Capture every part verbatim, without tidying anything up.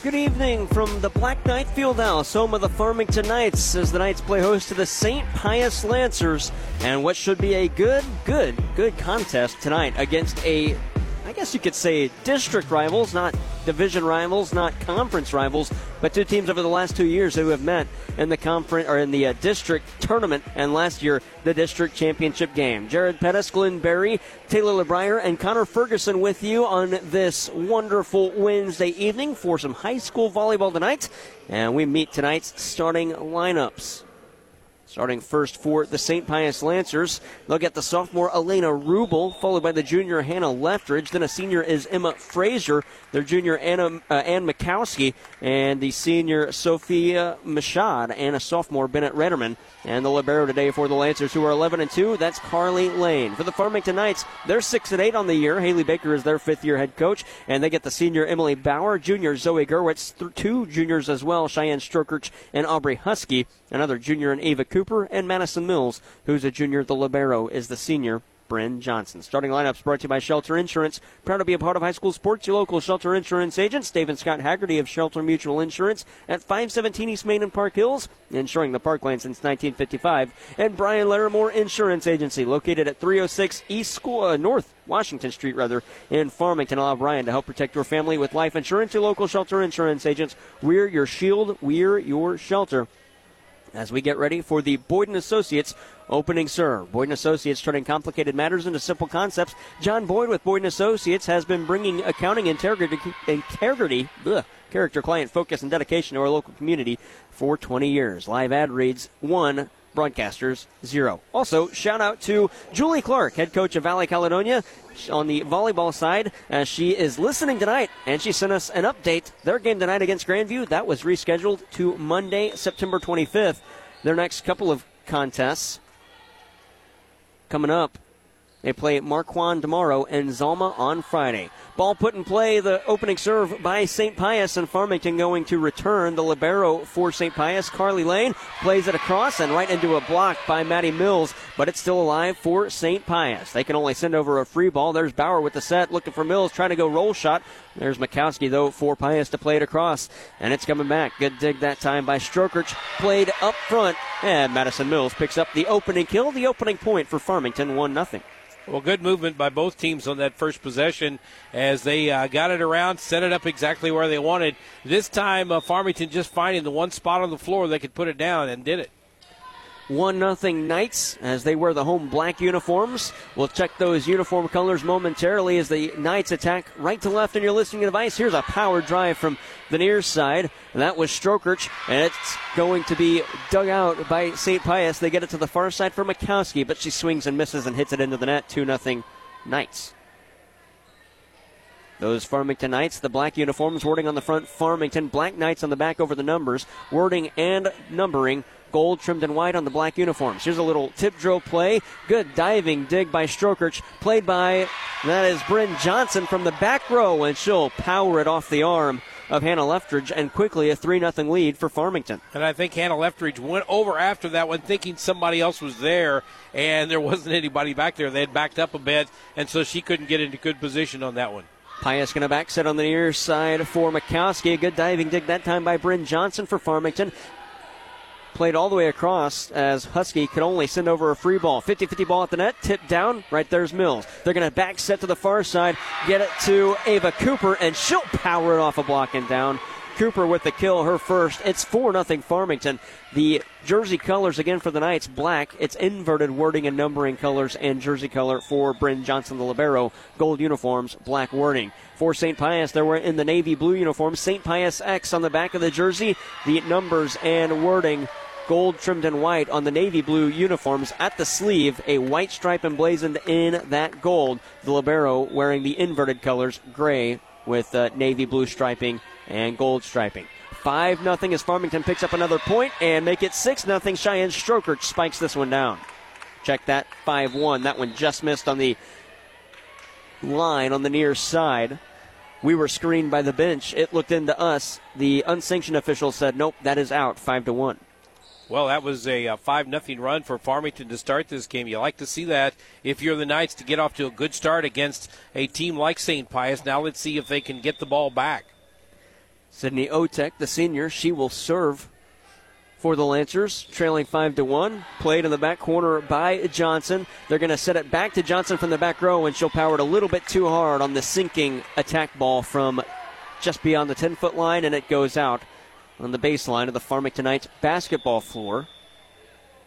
Good evening from the Black Knight Fieldhouse, home of the Farmington Knights, as the Knights play host to the Saint Pius Lancers, and what should be a good, good, good contest tonight against a, I guess you could say, district rivals, not division rivals, not conference rivals, but two teams over the last two years who have met in the conference or in the uh, district tournament, and last year the district championship game. Jared Pettis, Glenn Berry, Taylor LeBrier, and Connor Ferguson with you on this wonderful Wednesday evening for some high school volleyball tonight, and we meet tonight's starting lineups. Starting first for the Saint Pius Lancers, they'll get the sophomore Elena Rubel, followed by the junior Hannah Leftridge. Then a senior is Emma Frazier, their junior Anna, uh, Ann Mikowski, and the senior Sophia Machado, and a sophomore Bennett Ratterman. And the libero today for the Lancers, who are eleven and two, that's Carly Lane. For the Farmington Knights, they're six and eight on the year. Haley Baker is their fifth-year head coach, and they get the senior Emily Bauer, junior Zoe Gerwitz, th- two juniors as well, Cheyenne Strokerch and Aubrey Husky, another junior in Ava Cooper. Cooper and Madison Mills, who's a junior. The libero is the senior, Bryn Johnson. Starting lineups brought to you by Shelter Insurance. Proud to be a part of high school sports. Your local Shelter Insurance agents, Dave and Scott Haggerty of Shelter Mutual Insurance at five seventeen East Main in Park Hills, insuring the Parkland since nineteen fifty-five. And Brian Larimore Insurance Agency, located at three oh six East School, uh, North Washington Street, rather, in Farmington. Allow Brian to help protect your family with life insurance. Your local Shelter Insurance agents, we're your shield, we're your shelter. As we get ready for the Boyden Associates opening serve. Boyden Associates, turning complicated matters into simple concepts. John Boyd with Boyden Associates has been bringing accounting integrity, integrity ugh, character, client focus, and dedication to our local community for twenty years. Live ad reads, one, broadcasters, zero. Also, shout out to Julie Clark, head coach of Valley Caledonia, on the volleyball side, as she is listening tonight, and she sent us an update. Their game tonight against Grandview, that was rescheduled to Monday, September twenty-fifth. Their next couple of contests coming up. They play Marquand tomorrow and Zalma on Friday. Ball put in play, the opening serve by Saint Pius, and Farmington going to return. The libero for Saint Pius, Carly Lane, plays it across and right into a block by Maddie Mills, but it's still alive for Saint Pius. They can only send over a free ball. There's Bauer with the set, looking for Mills, trying to go roll shot. There's Mikowski, though, for Pius to play it across, and it's coming back. Good dig that time by Strokerch, played up front, and Madison Mills picks up the opening kill, the opening point for Farmington, one nothing. Well, good movement by both teams on that first possession as they uh, got it around, set it up exactly where they wanted. This time, uh, Farmington just finding the one spot on the floor they could put it down, and did it. one nothing Knights, as they wear the home black uniforms. We'll check those uniform colors momentarily as the Knights attack right to left in your listening device. Here's a power drive from the near side, and that was Strokerch, and it's going to be dug out by Saint Pius. They get it to the far side for Mikowski, but she swings and misses and hits it into the net. two nothing Knights. Those Farmington Knights, the black uniforms, wording on the front, Farmington, black Knights on the back over the numbers, wording and numbering, gold trimmed in white on the black uniforms. Here's a little tip drill play. Good diving dig by Strokerch, played by, that is Bryn Johnson from the back row, and she'll power it off the arm of Hannah Leftridge, and quickly a three nothing lead for Farmington. And I think Hannah Leftridge went over after that one thinking somebody else was there, and there wasn't anybody back there. They had backed up a bit, and so she couldn't get into good position on that one. Pius going to back set on the near side for Mikowski. A good diving dig that time by Bryn Johnson for Farmington. Played all the way across as Husky could only send over a free ball. fifty-fifty ball at the net, tipped down, right there's Mills. They're going to back set to the far side, get it to Ava Cooper, and she'll power it off a block and down. Cooper with the kill, her first. It's four nothing Farmington. The jersey colors again for the Knights, black. It's inverted wording and numbering colors, and jersey color for Bryn Johnson, the libero. Gold uniforms, black wording. For Saint Pius, they were in the navy blue uniform. Saint Pius X on the back of the jersey. The numbers and wording, gold trimmed in white on the navy blue uniforms. At the sleeve, a white stripe emblazoned in that gold. The libero wearing the inverted colors, gray with uh, navy blue striping and gold striping. five nothing as Farmington picks up another point and make it six nothing. Cheyenne Strokerch spikes this one down. Check that, five one. That one just missed on the line on the near side. We were screened by the bench. It looked into us. The unsanctioned official said, nope, that is out, five to one. Well, that was a five nothing run for Farmington to start this game. You like to see that if you're the Knights, to get off to a good start against a team like Saint Pius. Now let's see if they can get the ball back. Sydney Otek, the senior, she will serve for the Lancers, trailing five to one. Played in the back corner by Johnson. They're going to set it back to Johnson from the back row, and she'll power it a little bit too hard on the sinking attack ball from just beyond the ten-foot line, and it goes out on the baseline of the Farmingtonite basketball floor.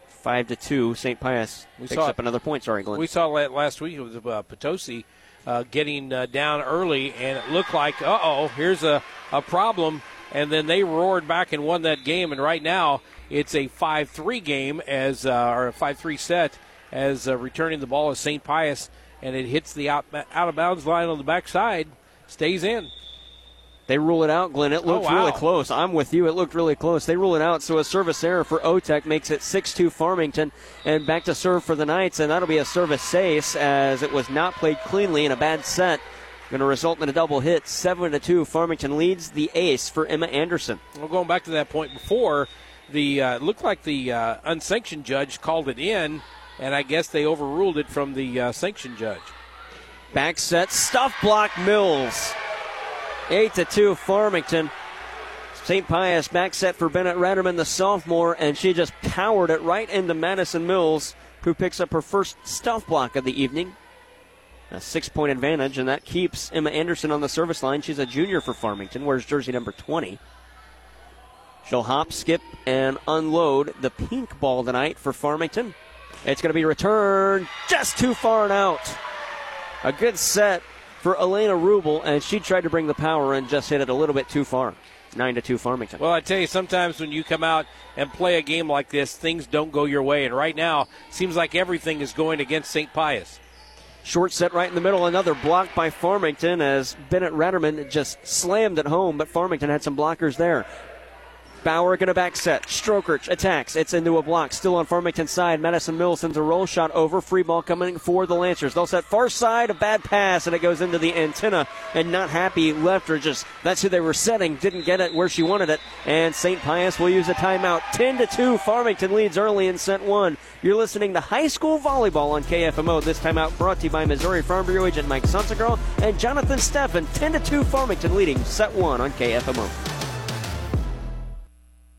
five to two, Saint Pius we picks saw, up another point. Sorry, Glenn. We saw that last week with uh, Potosi uh, getting uh, down early, and it looked like, uh-oh, here's a, a problem. And then they roared back and won that game. And right now it's a five three game as uh, or a five three set as uh, returning the ball is Saint Pius. And it hits the out, out of bounds line on the backside, stays in. They rule it out, Glenn. It looked oh, wow. really close. I'm with you. It looked really close. They rule it out, so a service error for Otek makes it six two Farmington. And back to serve for the Knights, and that'll be a service ace as it was not played cleanly in a bad set. Going to result in a double hit, seven to two. Farmington leads the ace for Emma Anderson. Well, going back to that point before, the uh, looked like the uh, unsanctioned judge called it in, and I guess they overruled it from the uh, sanctioned judge. Back set, stuff block Mills. eight to two Farmington. Saint Pius back set for Bennett Ratterman, the sophomore, and she just powered it right into Madison Mills, who picks up her first stuff block of the evening. A six-point advantage, and that keeps Emma Anderson on the service line. She's a junior for Farmington, wears jersey number twenty. She'll hop, skip, and unload the pink ball tonight for Farmington. It's going to be returned just too far and out. A good set for Elena Rubel, and she tried to bring the power and just hit it a little bit too far. nine to two Farmington. Well, I tell you, sometimes when you come out and play a game like this, things don't go your way, and right now seems like everything is going against Saint Pius. Short set right in the middle, another block by Farmington as Bennett Ratterman just slammed it home, but Farmington had some blockers there. Bauer going to back set. Strokerch attacks. It's into a block. Still on Farmington's side. Madison Mills sends a roll shot over. Free ball coming for the Lancers. They'll set far side. A bad pass, and it goes into the antenna. And not happy Leftridge. Just, that's who they were setting. Didn't get it where she wanted it. And Saint Pius will use a timeout. ten to two. Farmington leads early in set one. You're listening to High School Volleyball on K F M O. This timeout brought to you by Missouri Farm Bureau agent Mike Sonsigirl and Jonathan Steffen. ten to two. Farmington leading set one on K F M O.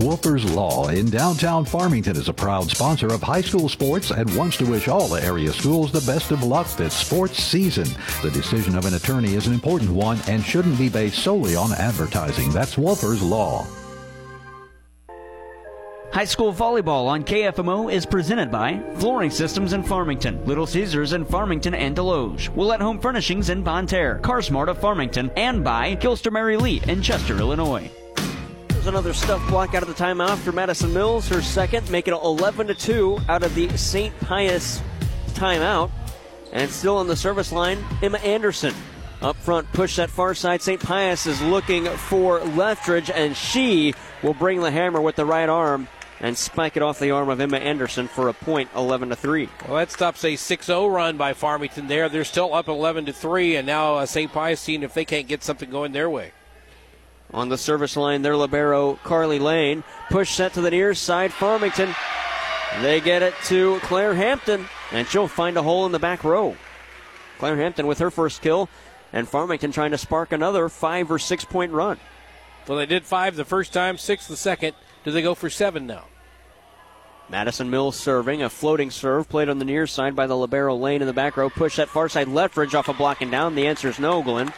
Wolfer's Law in downtown Farmington is a proud sponsor of high school sports and wants to wish all the area schools the best of luck this sports season. The decision of an attorney is an important one and shouldn't be based solely on advertising. That's Wolfer's Law. High School Volleyball on K F M O is presented by Flooring Systems in Farmington, Little Caesars in Farmington and Desloge, Willette Home Furnishings in Bonterre, CarSmart of Farmington, and by Kilster Mary Lee in Chester, Illinois. Another stuff block out of the timeout for Madison Mills, her second, making it eleven to two out of the Saint Pius timeout. And still on the service line, Emma Anderson. Up front, push that far side. Saint Pius is looking for Leftridge, and she will bring the hammer with the right arm and spike it off the arm of Emma Anderson for a point, eleven to three. Well, that stops a six oh run by Farmington there. They're still up eleven to three, and now uh, Saint Pius seeing if they can't get something going their way. On the service line, their libero, Carly Lane. Push set to the near side, Farmington. They get it to Claire Hampton, and she'll find a hole in the back row. Claire Hampton with her first kill, and Farmington trying to spark another five- or six-point run. Well, they did five the first time, six the second. Do they go for seven now? Madison Mills serving, a floating serve, played on the near side by the libero Lane in the back row. Push that far side, Leftridge off a block and down. The answer is no, Glenn.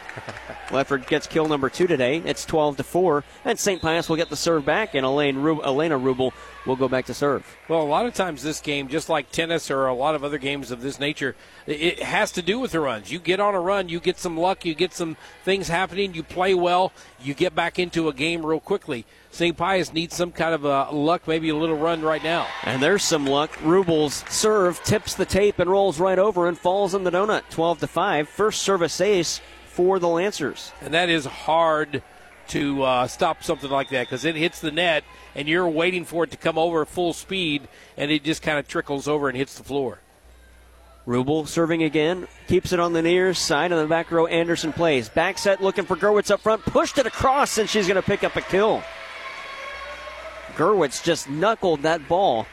Leftridge gets kill number two today. It's twelve to four, and Saint Pius will get the serve back, and Elena Rubel will go back to serve. Well, a lot of times this game, just like tennis or a lot of other games of this nature, it has to do with the runs. You get on a run, you get some luck, you get some things happening, you play well, you get back into a game real quickly. Saint Pius needs some kind of uh, luck, maybe a little run right now. And there's some luck. Rubel's serve tips the tape and rolls right over and falls in the donut. twelve to five, first service ace for the Lancers. And that is hard to uh, stop something like that, because it hits the net and you're waiting for it to come over at full speed, and it just kind of trickles over and hits the floor. Rubel serving again, keeps it on the near side, and the back row Anderson plays. Back set looking for Gerwitz up front, pushed it across, and she's going to pick up a kill. Gerwitz just knuckled that ball,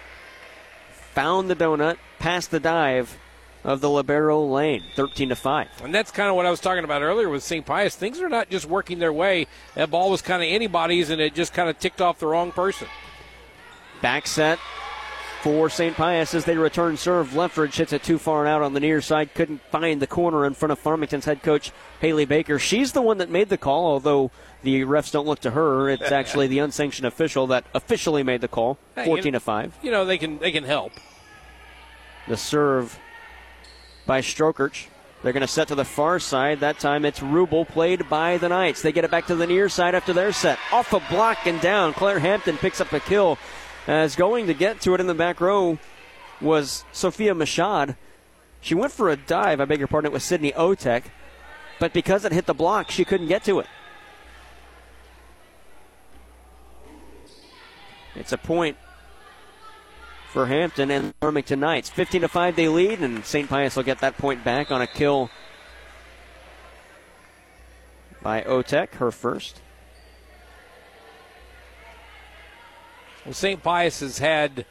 found the donut, past the dive of the libero Lane, thirteen to five. And that's kind of what I was talking about earlier with Saint Pius. Things are not just working their way. That ball was kind of anybody's, and it just kind of ticked off the wrong person. Back set for Saint Pius as they return serve. Leftridge hits it too far out on the near side. Couldn't find the corner in front of Farmington's head coach, Haley Baker. She's the one that made the call, although the refs don't look to her. It's actually the unsanctioned official that officially made the call, fourteen to five. You know, they can, they can help. The serve by Strokerch. They're going to set to the far side. That time it's Rubel played by the Knights. They get it back to the near side after their set. Off a block and down. Claire Hampton picks up a kill. As going to get to it in the back row was Sophia Machado. She went for a dive, I beg your pardon, it was Sydney Otek. But because it hit the block, she couldn't get to it. It's a point for Hampton and Farmington Knights. fifteen to five they lead, and Saint Pius will get that point back on a kill by Otek, her first. Well, Saint Pius has had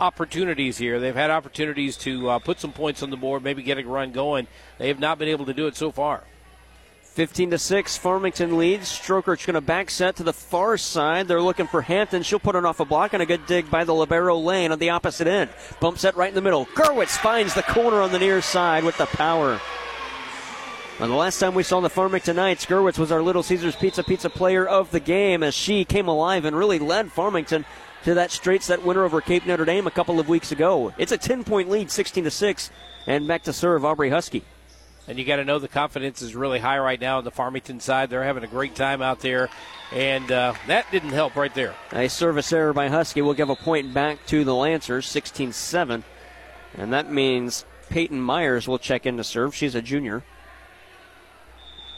opportunities here. They've had opportunities to uh, put some points on the board, maybe get a run going. They have not been able to do it so far. fifteen to six, Farmington leads. Strokerch going to back set to the far side. They're looking for Hampton. She'll put it off a block, and a good dig by the libero Lane on the opposite end. Bump set right in the middle. Gerwitz finds the corner on the near side with the power. And the last time we saw the Farmington Knights, Gerwitz was our Little Caesars Pizza Pizza player of the game as she came alive and really led Farmington to that straight set winner over Cape Notre Dame a couple of weeks ago. It's a ten-point lead, sixteen to six, and back to serve Aubrey Husky. And you got to know the confidence is really high right now on the Farmington side. They're having a great time out there, and uh, that didn't help right there. A service error by Husky will give a point back to the Lancers, sixteen seven, and that means Peyton Myers will check in to serve. She's a junior.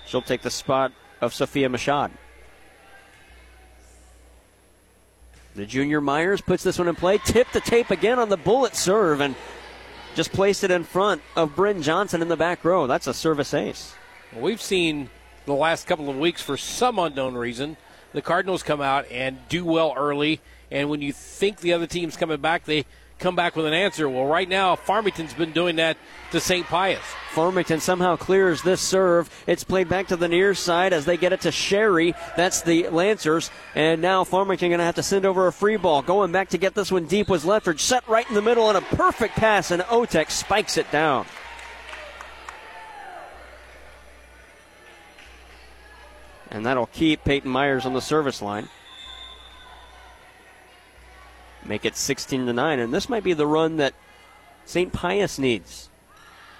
She'll take the spot of Sophia Machado. The junior Myers puts this one in play, tipped the tape again on the bullet serve, and just placed it in front of Bryn Johnson in the back row. That's a service ace. Well, we've seen the last couple of weeks, for some unknown reason, the Cardinals come out and do well early, and when you think the other team's coming back, they come back with an answer. Well, right now, Farmington's been doing that to Saint Pius. Farmington somehow clears this serve. It's played back to the near side as they get it to Sherry. That's the Lancers. And now Farmington going to have to send over a free ball. Going back to get this one deep was Leftridge. Set right in the middle and a perfect pass, and Otek spikes it down. And that'll keep Peyton Myers on the service line. Make it sixteen to nine, and this might be the run that Saint Pius needs.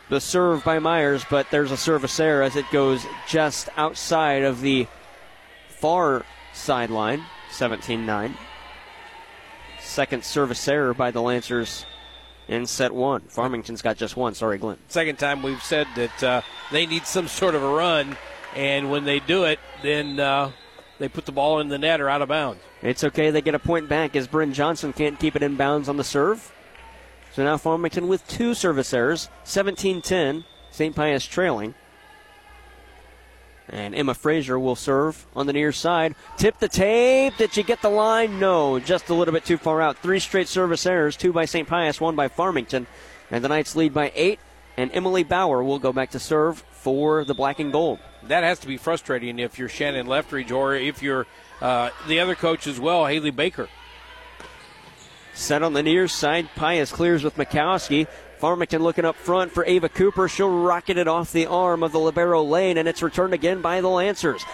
The serve by Myers, but there's a service error as it goes just outside of the far sideline, seventeen nine. Second service error by the Lancers in set one. Farmington's got just one. Sorry, Glenn. Second time we've said that uh, they need some sort of a run, and when they do it, then uh, they put the ball in the net or out of bounds. It's okay. They get a point back as Bryn Johnson can't keep it in bounds on the serve. So now Farmington with two service errors, seventeen ten, Saint Pius trailing. And Emma Frazier will serve on the near side. Tip the tape. Did she get the line? No, just a little bit too far out. Three straight service errors, two by Saint Pius, one by Farmington. And the Knights lead by eight. And Emily Bauer will go back to serve for the black and gold. That has to be frustrating if you're Shannon Leftridge or if you're uh, the other coach as well, Haley Baker. Set on the near side, Pius clears with Mikowski. Farmington looking up front for Ava Cooper. She'll rocket it off the arm of the libero Lane, and it's returned again by the Lancers.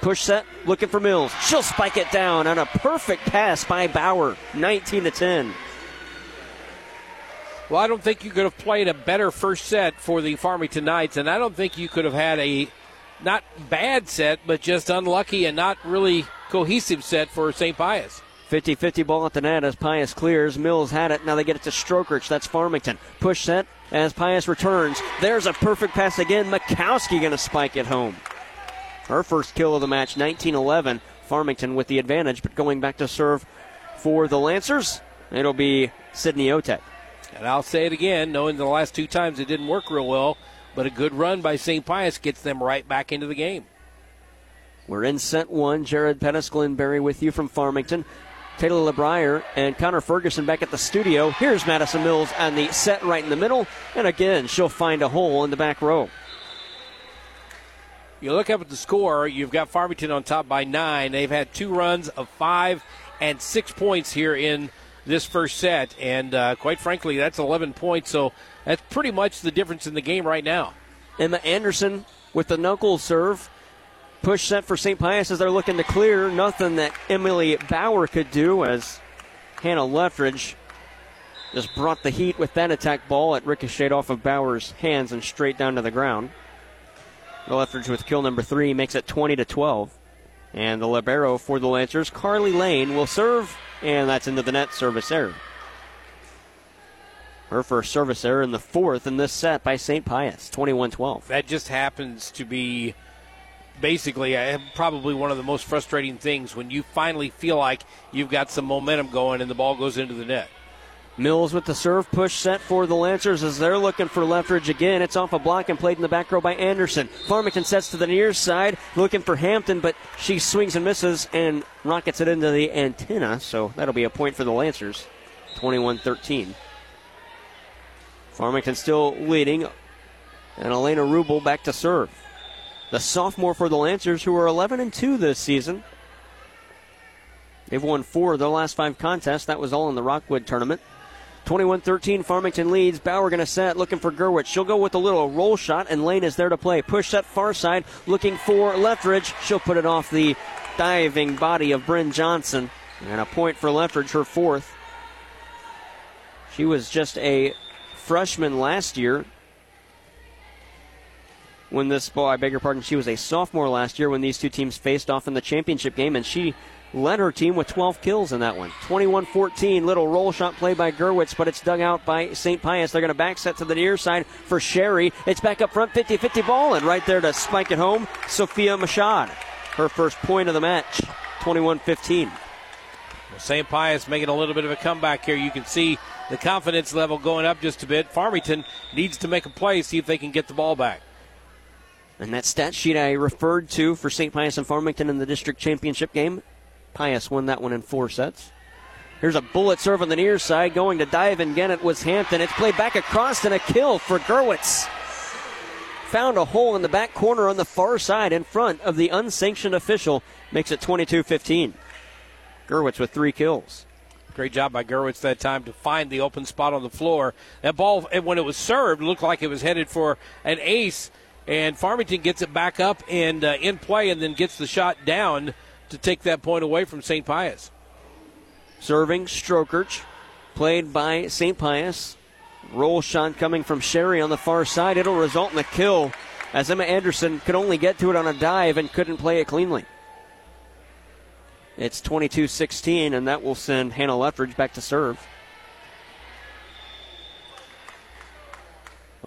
Push set, looking for Mills. She'll spike it down on a perfect pass by Bauer, nineteen to ten. Well, I don't think you could have played a better first set for the Farmington Knights, and I don't think you could have had a not bad set, but just unlucky and not really cohesive set for Saint Pius. fifty fifty ball at the net as Pius clears. Mills had it. Now they get it to Strokerch. That's Farmington. Push set as Pius returns. There's a perfect pass again. Mikowski going to spike it home. Her first kill of the match, nineteen eleven. Farmington with the advantage, but going back to serve for the Lancers, it'll be Sydney Otek. And I'll say it again, knowing the last two times it didn't work real well, but a good run by Saint Pius gets them right back into the game. We're in set one. Jared Pettis, Glenn Berry with you from Farmington. Taylor LeBrier and Connor Ferguson back at the studio. Here's Madison Mills on the set right in the middle. And again, she'll find a hole in the back row. You look up at the score, you've got Farmington on top by nine. They've had two runs of five and six points here in this first set. And uh, quite frankly, that's eleven points. So that's pretty much the difference in the game right now. Emma Anderson with the knuckle serve. Push set for Saint Pius as they're looking to clear. Nothing that Emily Bauer could do as Hannah Leftridge just brought the heat with that attack ball. It ricocheted off of Bauer's hands and straight down to the ground. The Leftridge with kill number three makes it twenty to twelve. And the libero for the Lancers, Carly Lane, will serve, and that's into the net, service error. Her first service error in the fourth in this set by Saint Pius, twenty-one twelve. That just happens to be basically uh, probably one of the most frustrating things when you finally feel like you've got some momentum going and the ball goes into the net. Mills with the serve, push set for the Lancers as they're looking for Leftridge again. It's off a block and played in the back row by Anderson. Farmington sets to the near side, looking for Hampton, but she swings and misses and rockets it into the antenna, so that'll be a point for the Lancers, twenty-one thirteen. Farmington still leading, and Elena Rubel back to serve. The sophomore for the Lancers, who are eleven and two this season. They've won four of their last five contests. That was all in the Rockwood tournament. twenty-one thirteen, Farmington leads. Bauer going to set, looking for Gerwitz. She'll go with a little roll shot, and Lane is there to play. Push set far side, looking for Leftridge. She'll put it off the diving body of Bryn Johnson. And a point for Leftridge, her fourth. She was just a freshman last year. When this ball, I beg your pardon, she was a sophomore last year when these two teams faced off in the championship game, and she led her team with twelve kills in that one. twenty-one fourteen, little roll shot play by Gerwitz, but it's dug out by Saint Pius. They're going to back set to the near side for Sherry. It's back up front, fifty-fifty ball, and right there to spike it home, Sophia Machado. Her first point of the match, twenty-one fifteen. Well, Saint Pius making a little bit of a comeback here. You can see the confidence level going up just a bit. Farmington needs to make a play, see if they can get the ball back. And that stat sheet I referred to for Saint Pius and Farmington in the district championship game, Pius won that one in four sets. Here's a bullet serve on the near side, going to dive and get it was Hampton. It's played back across and a kill for Gerwitz. Found a hole in the back corner on the far side in front of the unsanctioned official. Makes it twenty-two fifteen. Gerwitz with three kills. Great job by Gerwitz that time to find the open spot on the floor. That ball, when it was served, looked like it was headed for an ace. And Farmington gets it back up and uh, in play and then gets the shot down to take that point away from Saint Pius. Serving, Strokerch, played by Saint Pius. Roll shot coming from Sherry on the far side. It'll result in a kill as Emma Anderson could only get to it on a dive and couldn't play it cleanly. It's twenty-two sixteen, and that will send Hannah Leftridge back to serve.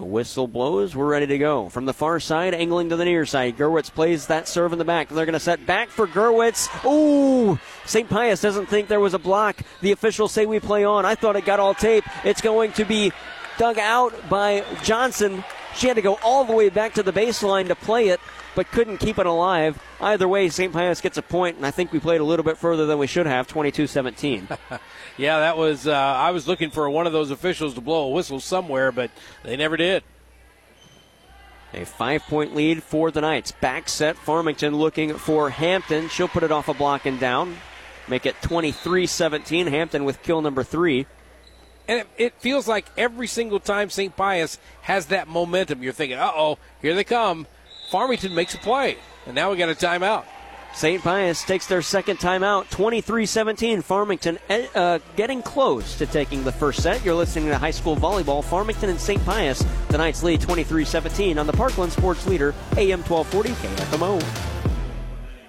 A whistle blows. We're ready to go. From the far side, angling to the near side. Gerwitz plays that serve in the back. They're going to set back for Gerwitz. Ooh! Saint Pius doesn't think there was a block. The officials say we play on. I thought it got all tape. It's going to be dug out by Johnson. She had to go all the way back to the baseline to play it, but couldn't keep it alive. Either way, Saint Pius gets a point, and I think we played a little bit further than we should have, twenty-two seventeen. Yeah, that was. Uh, I was looking for one of those officials to blow a whistle somewhere, but they never did. A five-point lead for the Knights. Back set, Farmington looking for Hampton. She'll put it off a block and down. Make it twenty-three seventeen. Hampton with kill number three. And it, it feels like every single time Saint Pius has that momentum, you're thinking, uh-oh, here they come. Farmington makes a play, and now we got a timeout. Saint Pius takes their second timeout, twenty-three seventeen. Farmington uh, getting close to taking the first set. You're listening to high school volleyball. Farmington and Saint Pius, the Knights lead twenty-three seventeen on the Parkland Sports Leader, A M twelve forty K F M O.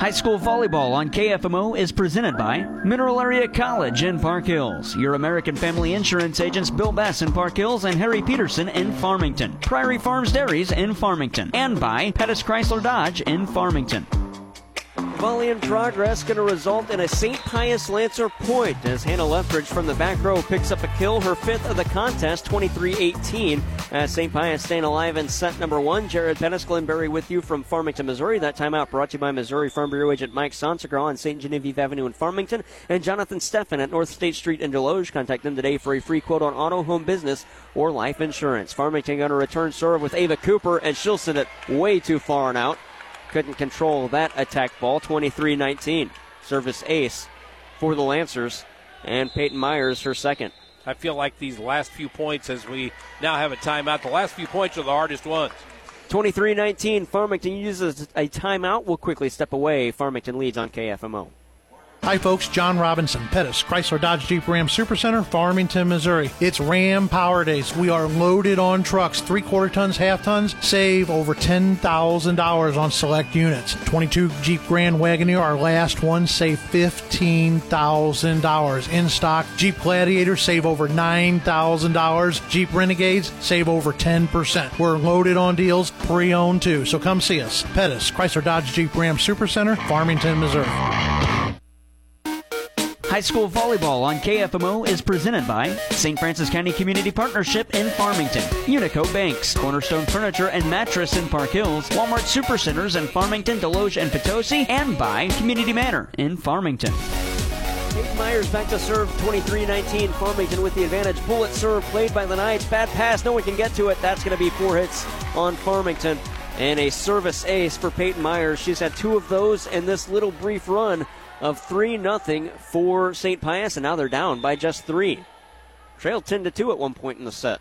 High school volleyball on K F M O is presented by Mineral Area College in Park Hills, your American Family Insurance agents Bill Bass in Park Hills and Harry Peterson in Farmington, Prairie Farms Dairies in Farmington, and by Pettis Chrysler Dodge in Farmington. Volley in progress going to result in a Saint Pius Lancer point as Hannah Leftridge from the back row picks up a kill, her fifth of the contest, twenty-three eighteen. As Saint Pius staying alive in set number one. Jared Pettis, Glenn Berry with you from Farmington, Missouri. That timeout brought to you by Missouri Farm Bureau agent Mike Sonsigirl on Saint Genevieve Avenue in Farmington and Jonathan Steffen at North State Street in Desloge. Contact them today for a free quote on auto, home, business, or life insurance. Farmington going to return serve with Ava Cooper, and she'll send it way too far and out. Couldn't control that attack ball. Twenty-three nineteen. Service ace for the Lancers, and Peyton Myers her second. I feel like these last few points, as we now have a timeout, the last few points are the hardest ones. Twenty-three nineteen. Farmington uses a timeout. We'll quickly step away. Farmington leads on K F M O. Hi folks, John Robinson, Pettis, Chrysler Dodge Jeep Ram Supercenter, Farmington, Missouri. It's Ram Power Days. We are loaded on trucks, three-quarter tons, half tons, save over ten thousand dollars on select units. twenty-two Jeep Grand Wagoneer, our last one, save fifteen thousand dollars. In stock, Jeep Gladiator, save over nine thousand dollars. Jeep Renegades, save over ten percent. We're loaded on deals, pre-owned too, so come see us. Pettis, Chrysler Dodge Jeep Ram Supercenter, Farmington, Missouri. High school volleyball on K F M O is presented by Saint Francis County Community Partnership in Farmington, Unico Banks, Cornerstone Furniture and Mattress in Park Hills, Walmart Supercenters in Farmington, Desloge and Potosi, and by Community Manor in Farmington. Peyton Myers back to serve, twenty-three nineteen. Farmington with the advantage. Bullet serve played by the Knights. Bad pass. No one can get to it. That's going to be four hits on Farmington. And a service ace for Peyton Myers. She's had two of those in this little brief run of three nothing for Saint Pius, and now they're down by just three. Trailed ten to two at one point in the set.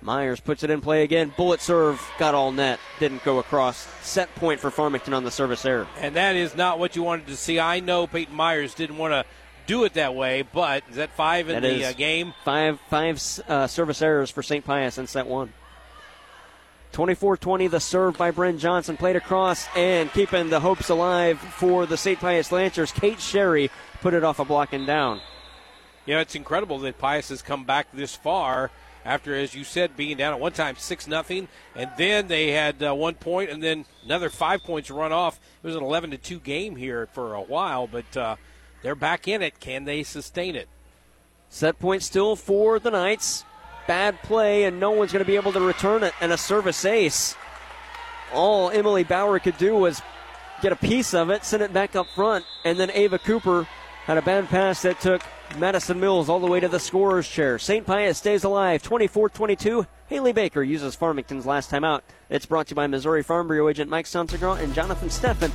Myers puts it in play again. Bullet serve, got all net, didn't go across. Set point for Farmington on the service error. And that is not what you wanted to see. I know Peyton Myers didn't want to do it that way, but is that five in that the uh, game? Five, five uh, service errors for Saint Pius in set one. twenty-four twenty, the serve by Bryn Johnson, played across and keeping the hopes alive for the Saint Pius Lancers. Kate Sherry put it off a block and down. You know, it's incredible that Pius has come back this far after, as you said, being down at one time six nothing, and then they had uh, one point and then another five points run off. It was an eleven to two game here for a while, but uh, they're back in it. Can they sustain it? Set point still for the Knights. Bad play, and no one's going to be able to return it, and a service ace. All Emily Bauer could do was get a piece of it, send it back up front, and then Ava Cooper had a bad pass that took Madison Mills all the way to the scorer's chair. Saint Pius stays alive, twenty-four twenty-two. Haley Baker uses Farmington's last time out. It's brought to you by Missouri Farm Bureau agent Mike Sonsigirl and Jonathan Steffen.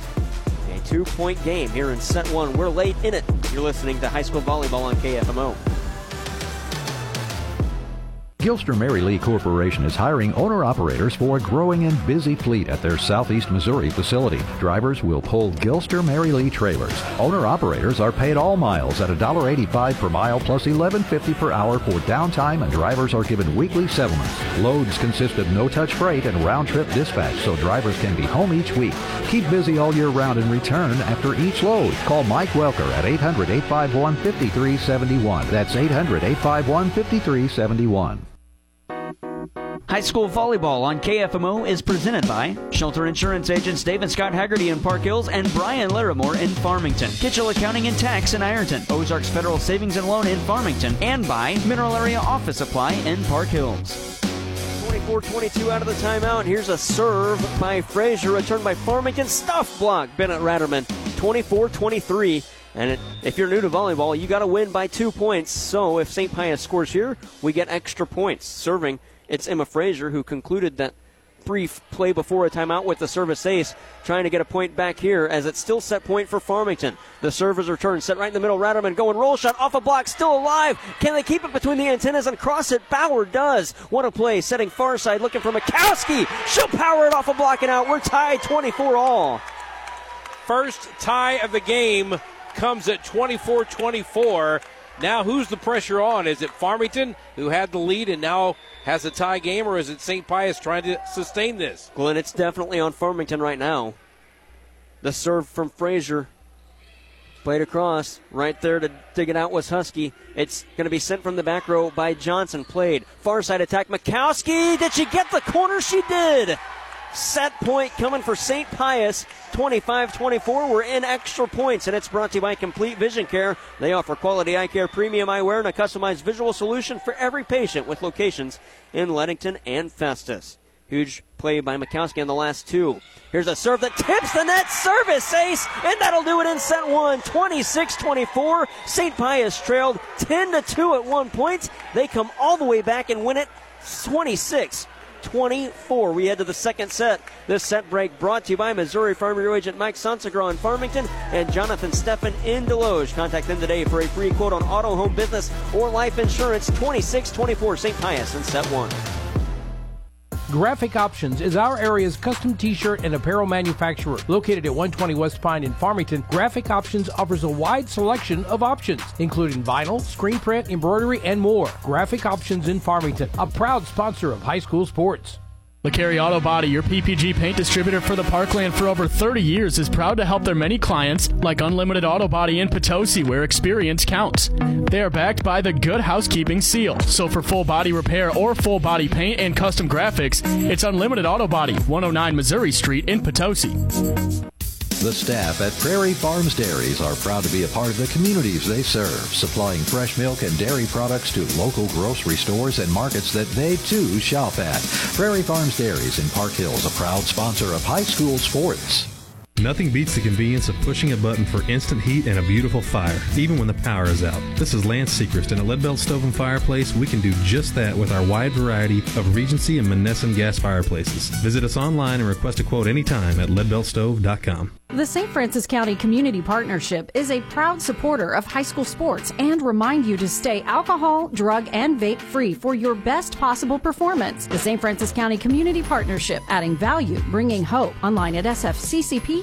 A two-point game here in set one. We're late in it. You're listening to High School Volleyball on K F M O. Gilster Mary Lee Corporation is hiring owner-operators for a growing and busy fleet at their Southeast Missouri facility. Drivers will pull Gilster Mary Lee trailers. Owner-operators are paid all miles at one dollar eighty-five per mile plus eleven fifty per hour for downtime, and drivers are given weekly settlements. Loads consist of no-touch freight and round-trip dispatch, so drivers can be home each week. Keep busy all year round and return after each load. Call Mike Welker at eight hundred, eight five one, five three seven one. That's eight hundred, eight five one, five three seven one. High school volleyball on K F M O is presented by Shelter Insurance agents Dave and Scott Haggerty in Park Hills and Brian Larimore in Farmington, Kitchell Accounting and Tax in Ironton, Ozarks Federal Savings and Loan in Farmington, and by Mineral Area Office Supply in Park Hills. twenty-four twenty-two out of the timeout. Here's a serve by Frazier, returned by Farmington. Stuff block, Bennett Ratterman, twenty-four twenty-three. And it, if you're new to volleyball, you got to win by two points. So if Saint Pius scores here, we get extra points. Serving, it's Emma Frazier, who concluded that brief play before a timeout with the service ace, trying to get a point back here as it's still set point for Farmington. The serve is returned, set right in the middle. Ratterman going roll shot off a block, still alive. Can they keep it between the antennas and cross it? Bauer does. What a play, setting far side, looking for Mikowski. She'll power it off a block and out. We're tied twenty-four all. First tie of the game comes at twenty-four twenty-four. Now who's the pressure on? Is it Farmington, who had the lead and now has a tie game, or is it Saint Pius trying to sustain this? Glenn, it's definitely on Farmington right now. The serve from Frazier. Played across. Right there to dig it out was Husky. It's going to be sent from the back row by Johnson. Played. Far side attack. Mikowski. Did she get the corner? She did. Set point coming for Saint Pius. twenty-five twenty-four. We're in extra points, and it's brought to you by Complete Vision Care. They offer quality eye care, premium eyewear, and a customized visual solution for every patient with locations in Leadington and Festus. Huge play by Mikowski in the last two. Here's a serve that tips the net. Service ace, and that'll do it in set one. twenty-six twenty-four. Saint Pius trailed ten to two at one point. They come all the way back and win it twenty-six twenty-four. We head to the second set. This set break brought to you by Missouri Farm Bureau agent Mike Sonsigirl in Farmington and Jonathan Steffen in Desloge. Contact them today for a free quote on auto, home, business, or life insurance. twenty-six twenty-four Saint Pius in set one. Graphic Options is our area's custom t-shirt and apparel manufacturer. Located at one twenty West Pine in Farmington, Graphic Options offers a wide selection of options, including vinyl, screen print, embroidery, and more. Graphic Options in Farmington, a proud sponsor of high school sports. LeCarry Auto Body, your P P G paint distributor for the Parkland for over thirty years, is proud to help their many clients, like Unlimited Auto Body in Potosi, where experience counts. They are backed by the Good Housekeeping Seal, so for full body repair or full body paint and custom graphics, it's Unlimited Auto Body, one oh nine Missouri Street in Potosi. The staff at Prairie Farms Dairies are proud to be a part of the communities they serve, supplying fresh milk and dairy products to local grocery stores and markets that they, too, shop at. Prairie Farms Dairies in Park Hills, a proud sponsor of high school sports. Nothing beats the convenience of pushing a button for instant heat and a beautiful fire, even when the power is out. This is Lance Sechrist, and at Leadbelt Stove and Fireplace, we can do just that with our wide variety of Regency and Monessen gas fireplaces. Visit us online and request a quote anytime at leadbelt stove dot com. The Saint Francis County Community Partnership is a proud supporter of high school sports and remind you to stay alcohol, drug, and vape free for your best possible performance. The Saint Francis County Community Partnership, adding value, bringing hope. Online at s f c c p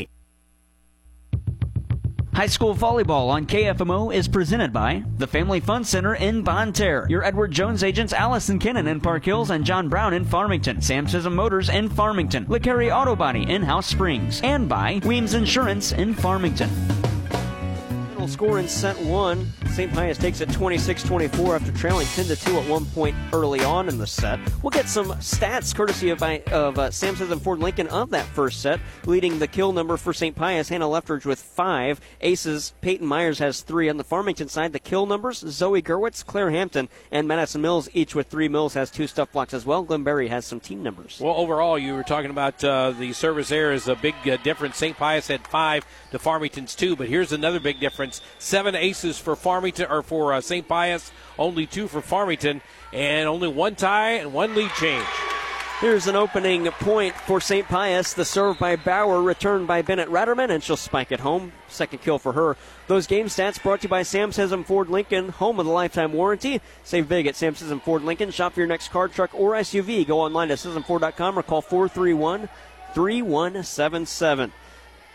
High school volleyball on K F M O is presented by the Family Fun Center in Bon Terre, your Edward Jones agents Allison Kennan in Park Hills and John Brown in Farmington, Sam Chisholm Motors in Farmington, LeCarry Auto Body in House Springs, and by Weems Insurance in Farmington. Middle score in set one. Saint Pius takes it twenty-six twenty-four after trailing ten to two at one point early on in the set. We'll get some stats courtesy of, of uh, Sam Chisholm Ford Lincoln of that first set, leading the kill number for Saint Pius. Hannah Leftridge with five aces. Peyton Myers has three. On the Farmington side, the kill numbers, Zoe Gerwitz, Claire Hampton, and Madison Mills, each with three. Mills has two stuff blocks as well. Glenn Berry has some team numbers. Well, overall, you were talking about uh, the service there is a big uh, difference. Saint Pius had five to Farmington's two, but here's another big difference. Seven aces for Farmington, or for uh, Saint Pius, only two for Farmington, and only one tie and one lead change. Here's an opening point for Saint Pius. The serve by Bauer, returned by Bennett Ratterman, and she'll spike it home. Second kill for her. Those game stats brought to you by Sam Sesam Ford Lincoln, home of the lifetime warranty. Save big at Sam Sesam Ford Lincoln. Shop for your next car, truck, or S U V. Go online to sesam ford dot com or call four three one, three one seven seven.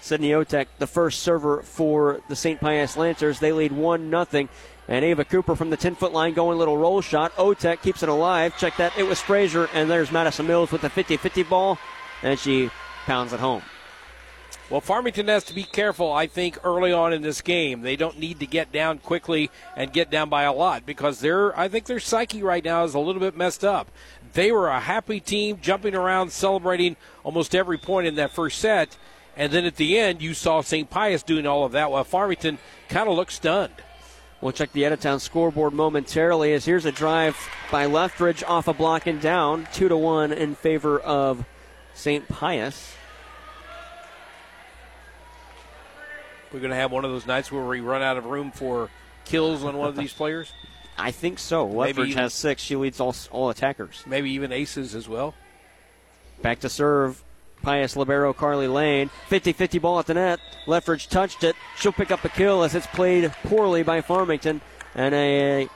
Sydney Otek, the first server for the Saint Pius Lancers. They lead one nothing. And Ava Cooper from the ten-foot line going little roll shot. Otek keeps it alive. Check that. It was Frazier. And there's Madison Mills with the fifty-fifty ball. And she pounds it home. Well, Farmington has to be careful, I think, early on in this game. They don't need to get down quickly and get down by a lot because they're, I think their psyche right now is a little bit messed up. They were a happy team, jumping around, celebrating almost every point in that first set. And then at the end, you saw Saint Pius doing all of that while Farmington kind of looked stunned. We'll check the out-of-town scoreboard momentarily as here's a drive by Leftridge off a block and down, two to one in favor of Saint Pius. We're going to have one of those nights where we run out of room for kills on one of these players? I think so. Leftridge has six. She leads all, all attackers. Maybe even aces as well. Back to serve. Pius libero Carly Lane, fifty-fifty ball at the net. Leftridge touched it. She'll pick up a kill as it's played poorly by Farmington, and a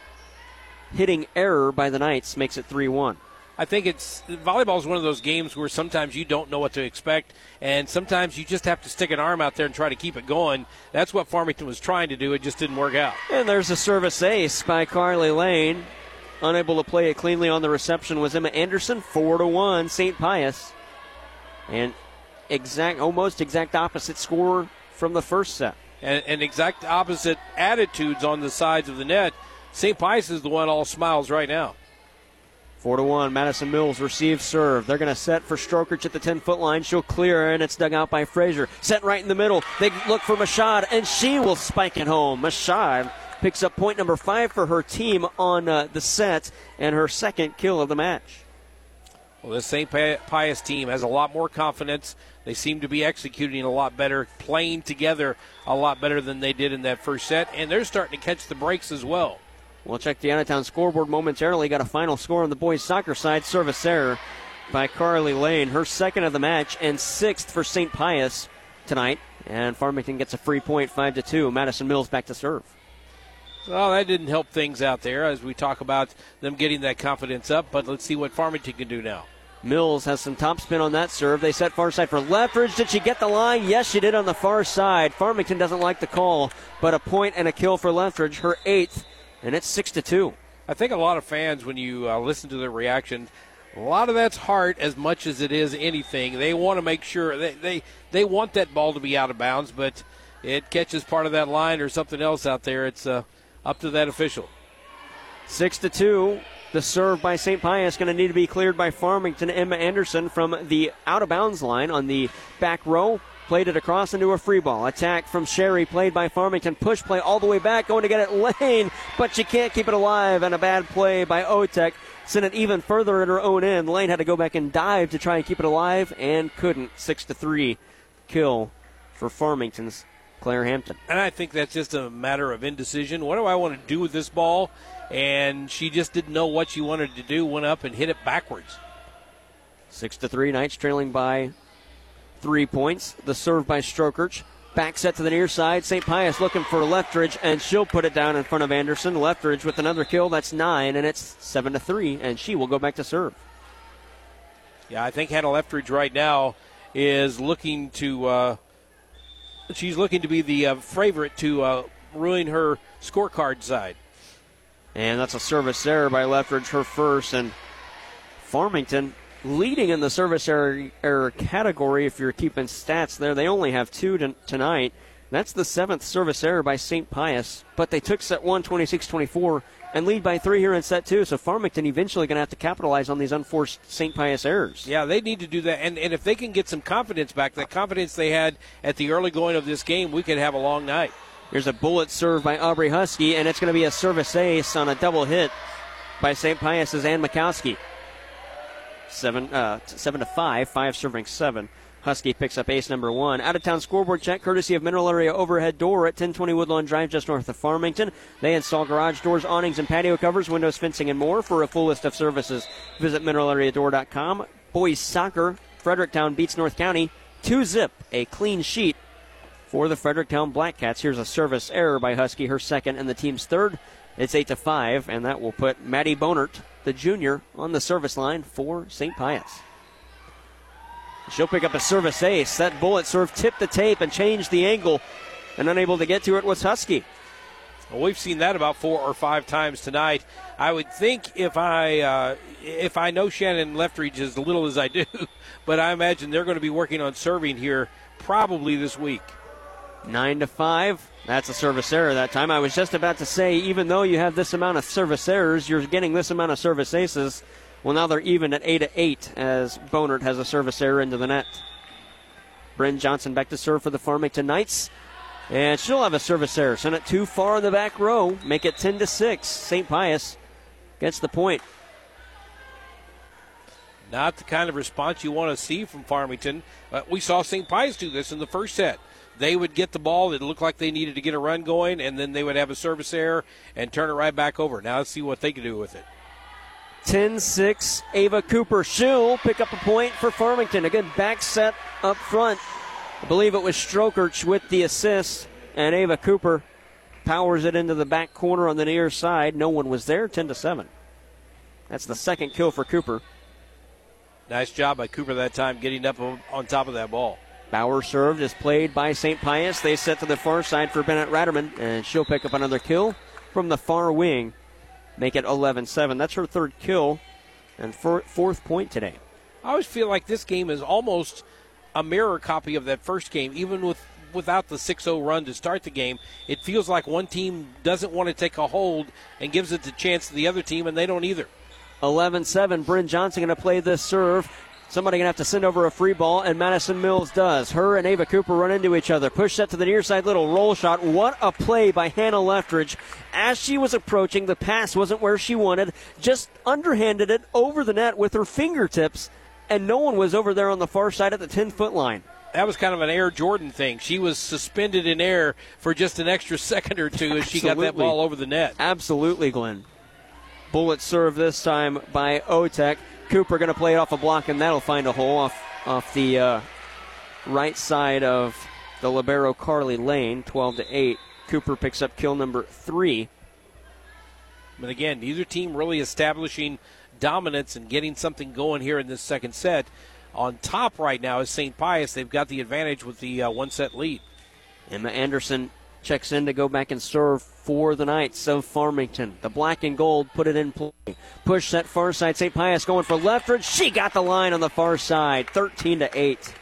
hitting error by the Knights makes it three one. I think it's volleyball is one of those games where sometimes you don't know what to expect, and sometimes you just have to stick an arm out there and try to keep it going. That's what Farmington was trying to do. It just didn't work out. And there's a service ace by Carly Lane. Unable to play it cleanly on the reception was Emma Anderson. Four to one, Saint Pius. And exact, almost exact opposite score from the first set. And, and exact opposite attitudes on the sides of the net. Saint Pius is the one all smiles right now. four to one, Madison Mills receives serve. They're going to set for Strokerch at the ten-foot line. She'll clear, and it's dug out by Frazier. Set right in the middle. They look for Machado, and she will spike it home. Machado picks up point number five for her team on uh, the set and her second kill of the match. Well, this Saint Pius team has a lot more confidence. They seem to be executing a lot better, playing together a lot better than they did in that first set, and they're starting to catch the breaks as well. We'll check the out-of-town scoreboard momentarily. Got a final score on the boys' soccer side. Service error by Carly Lane, her second of the match and sixth for Saint Pius tonight. And Farmington gets a free point, five to two. Madison Mills back to serve. Well, that didn't help things out there as we talk about them getting that confidence up, but let's see what Farmington can do now. Mills has some topspin on that serve. They set far side for Leftridge. Did she get the line? Yes, she did on the far side. Farmington doesn't like the call, but a point and a kill for Leftridge, her eighth, and it's six to two. I think a lot of fans, when you uh, listen to their reaction, a lot of that's heart as much as it is anything. They want to make sure. They, they, they want that ball to be out of bounds, but it catches part of that line or something else out there. It's a... Uh, up to that official. six to two. The serve by Saint Pius going to need to be cleared by Farmington. Emma Anderson from the out-of-bounds line on the back row. Played it across into a free ball. Attack from Sherry played by Farmington. Push play all the way back. Going to get it Lane, but she can't keep it alive. And a bad play by Otek. Sent it even further at her own end. Lane had to go back and dive to try and keep it alive and couldn't. six to three kill for Farmington's Claire Hampton. And I think that's just a matter of indecision. What do I want to do with this ball? And she just didn't know what she wanted to do, went up and hit it backwards. six to three, Knights trailing by three points. The serve by Strokerch. Back set to the near side. Saint Pius looking for Leftridge, and she'll put it down in front of Anderson. Leftridge with another kill. That's nine, and it's seven to three, and she will go back to serve. Yeah, I think Hannah Leftridge right now is looking to... Uh, She's looking to be the uh, favorite to uh, ruin her scorecard side. And that's a service error by Leftridge, her first. And Farmington leading in the service error, error category, if you're keeping stats there. They only have two to, tonight. That's the seventh service error by Saint Pius. But they took set one, twenty-six twenty-four, and lead by three here in set two. So Farmington eventually going to have to capitalize on these unforced Saint Pius errors. Yeah, they need to do that. And, and if they can get some confidence back, that confidence they had at the early going of this game, we could have a long night. Here's a bullet serve by Aubrey Husky, and it's going to be a service ace on a double hit by Saint Pius's Ann Mikowski. Seven, uh, seven to five, five serving seven. Husky picks up ace number one. Out-of-town scoreboard check courtesy of Mineral Area Overhead Door at ten twenty Woodlawn Drive just north of Farmington. They install garage doors, awnings, and patio covers, windows, fencing, and more. For a full list of services, visit mineral area door dot com. Boys soccer, Fredericktown beats North County two zip, a clean sheet for the Fredericktown Black Cats. Here's a service error by Husky, her second and the team's third. It's eight to five, and that will put Maddie Bonert, the junior, on the service line for Saint Pius. She'll pick up a service ace. That bullet serve tipped the tape and changed the angle, and unable to get to it was Husky. Well, we've seen that about four or five times tonight. I would think if I uh, if I know Shannon Leftridge as little as I do, but I imagine they're going to be working on serving here probably this week. Nine to five. That's a service error that time. I was just about to say, even though you have this amount of service errors, you're getting this amount of service aces. Well, now they're even at eight to eight as Bonert has a service error into the net. Bryn Johnson back to serve for the Farmington Knights. And she'll have a service error. Send it too far in the back row. Make it ten to six. Saint Pius gets the point. Not the kind of response you want to see from Farmington. Uh, we saw Saint Pius do this in the first set. They would get the ball. It looked like they needed to get a run going, and then they would have a service error and turn it right back over. Now let's see what they can do with it. ten six, Ava Cooper. She'll pick up a point for Farmington. A good back set up front. I believe it was Strokerch with the assist, and Ava Cooper powers it into the back corner on the near side. No one was there, ten to seven. That's the second kill for Cooper. Nice job by Cooper that time, getting up on top of that ball. Bauer served, is played by Saint Pius. They set to the far side for Bennett Ratterman, and she'll pick up another kill from the far wing. Make it eleven seven. That's her third kill and for, fourth point today. I always feel like this game is almost a mirror copy of that first game. Even with without the six oh run to start the game, it feels like one team doesn't want to take a hold and gives it the chance to the other team, and they don't either. eleven seven, Bryn Johnson going to play this serve. Somebody going to have to send over a free ball, and Madison Mills does. Her and Ava Cooper run into each other. Push set to the near side, little roll shot. What a play by Hannah Leftridge. As she was approaching, the pass wasn't where she wanted. Just underhanded it over the net with her fingertips, and no one was over there on the far side at the ten-foot line. That was kind of an Air Jordan thing. She was suspended in air for just an extra second or two as she got that ball over the net. Absolutely, Glenn. Bullet serve this time by Otek. Cooper going to play it off a block, and that'll find a hole off, off the uh, right side of the libero Carly Lane, twelve to eight. Cooper picks up kill number three. But again, neither team really establishing dominance and getting something going here in this second set. On top right now is Saint Pius. They've got the advantage with the uh, one-set lead. Emma Anderson checks in to go back and serve for the Knights of Farmington. The black and gold put it in play. Push set far side. Saint Pius going for Leftridge. She got the line on the far side, thirteen to eight.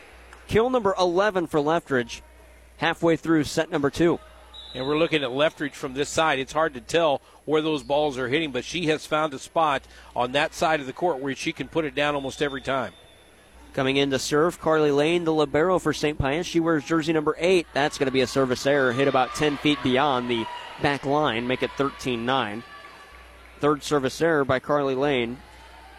Kill number eleven for Leftridge halfway through set number two. And we're looking at Leftridge from this side. It's hard to tell where those balls are hitting, but she has found a spot on that side of the court where she can put it down almost every time. Coming in to serve, Carly Lane, the libero for Saint Pius. She wears jersey number eight. That's going to be a service error, hit about ten feet beyond the back line, make it thirteen nine. Third service error by Carly Lane,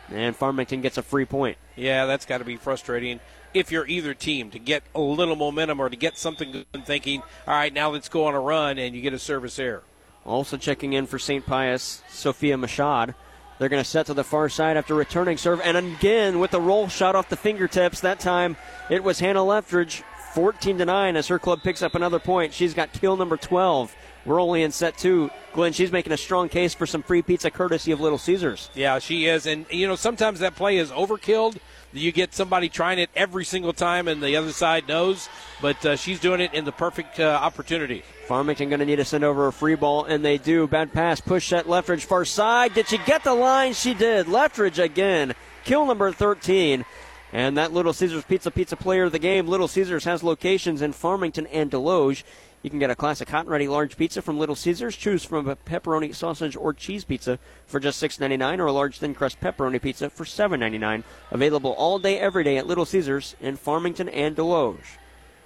and Farmington gets a free point. Yeah, that's got to be frustrating if you're either team, to get a little momentum or to get something good and thinking, all right, now let's go on a run, and you get a service error. Also checking in for Saint Pius, Sophia Machado. They're going to set to the far side after returning serve, and again with the roll shot off the fingertips. That time it was Hannah Leftridge, fourteen to nine, as her club picks up another point. She's got kill number twelve. We're only in set two. Glenn, she's making a strong case for some free pizza courtesy of Little Caesars. Yeah, she is. And, you know, sometimes that play is overkilled. You get somebody trying it every single time, and the other side knows. But uh, she's doing it in the perfect uh, opportunity. Farmington going to need to send over a free ball, and they do. Bad pass, push set, Leftridge far side. Did she get the line? She did. Leftridge again. Kill number thirteen. And that Little Caesars Pizza Pizza player of the game. Little Caesars has locations in Farmington and Desloge. You can get a classic hot and ready large pizza from Little Caesars. Choose from a pepperoni, sausage, or cheese pizza for just six ninety-nine, or a large thin crust pepperoni pizza for seven ninety-nine. Available all day, every day at Little Caesars in Farmington and Desloge.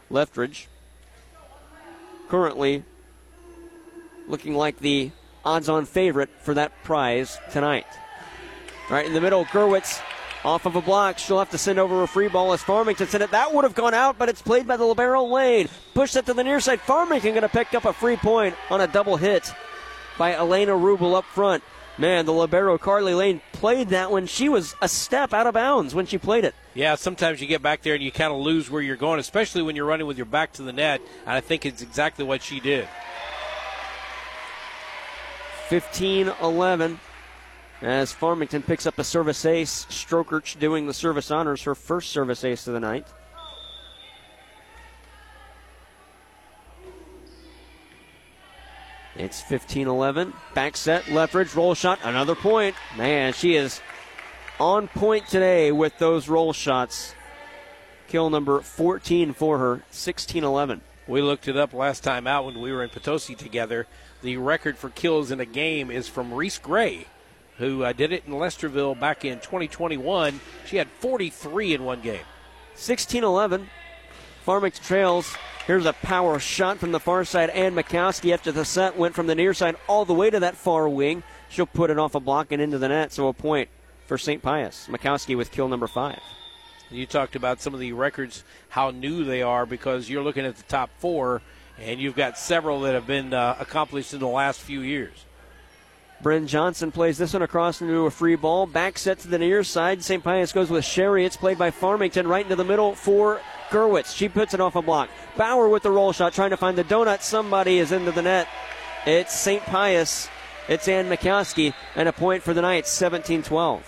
Leftridge currently looking like the odds-on favorite for that prize tonight. All right, in the middle, Gerwitz. Off of a block, she'll have to send over a free ball as Farmington sent it. That would have gone out, but it's played by the libero Lane. Pushed it to the near side. Farmington going to pick up a free point on a double hit by Elena Rubel up front. Man, the libero Carly Lane played that one. She was a step out of bounds when she played it. Yeah, sometimes you get back there and you kind of lose where you're going, especially when you're running with your back to the net, and I think it's exactly what she did. fifteen eleven as Farmington picks up a service ace. Strokerch doing the service honors, her first service ace of the night. It's fifteen eleven. Back set, Leftridge, roll shot, another point. Man, she is on point today with those roll shots. Kill number fourteen for her, sixteen eleven. We looked it up last time out when we were in Potosi together. The record for kills in a game is from Reese Gray, who uh, did it in Lesterville back in twenty twenty-one. She had forty-three in one game. sixteen eleven. Farmington trails. Here's a power shot from the far side. Ann Mikowski after the set went from the near side all the way to that far wing. She'll put it off a block and into the net, so a point for Saint Pius. Mikowski with kill number five. You talked about some of the records, how new they are, because you're looking at the top four, and you've got several that have been uh, accomplished in the last few years. Bryn Johnson plays this one across into a free ball. Back set to the near side. Saint Pius goes with Sherry. It's played by Farmington right into the middle for Gerwitz. She puts it off a block. Bauer with the roll shot, trying to find the donut. Somebody is into the net. It's Saint Pius. It's Ann Mikowski, and a point for the night, seventeen twelve.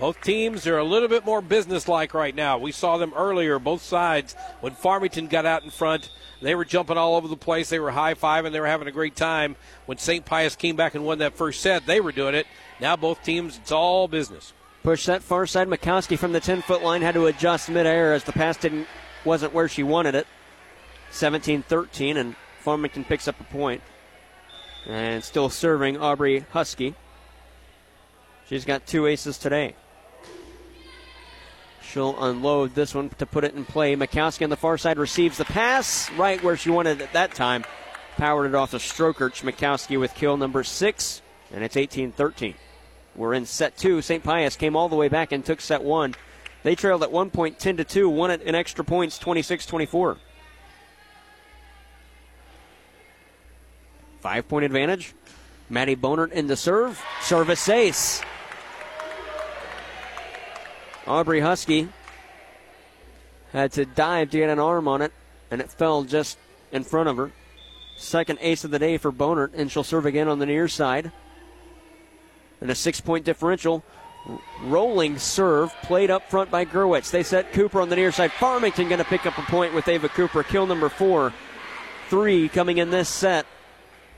Both teams are a little bit more businesslike right now. We saw them earlier, both sides, when Farmington got out in front. They were jumping all over the place. They were high-fiving. They were having a great time. When Saint Pius came back and won that first set, they were doing it. Now both teams, it's all business. Push that far side. Mikowski from the ten-foot line had to adjust midair as the pass didn't wasn't where she wanted it. seventeen thirteen, and Farmington picks up a point. And still serving Aubrey Husky. She's got two aces today. She'll unload this one to put it in play. Mikowski on the far side receives the pass right where she wanted it that time. Powered it off to Strokerch. Mikowski with kill number six, and it's eighteen thirteen. We're in set two. Saint Pius came all the way back and took set one. They trailed at one point ten to two, won it in extra points twenty-six twenty-four. Five-point advantage. Maddie Bonert in the serve. Service ace. Aubrey Husky had to dive to get an arm on it, and it fell just in front of her. Second ace of the day for Bonert, and she'll serve again on the near side. And a six-point differential. Rolling serve played up front by Gerwitz. They set Cooper on the near side. Farmington going to pick up a point with Ava Cooper. Kill number four. Three coming in this set.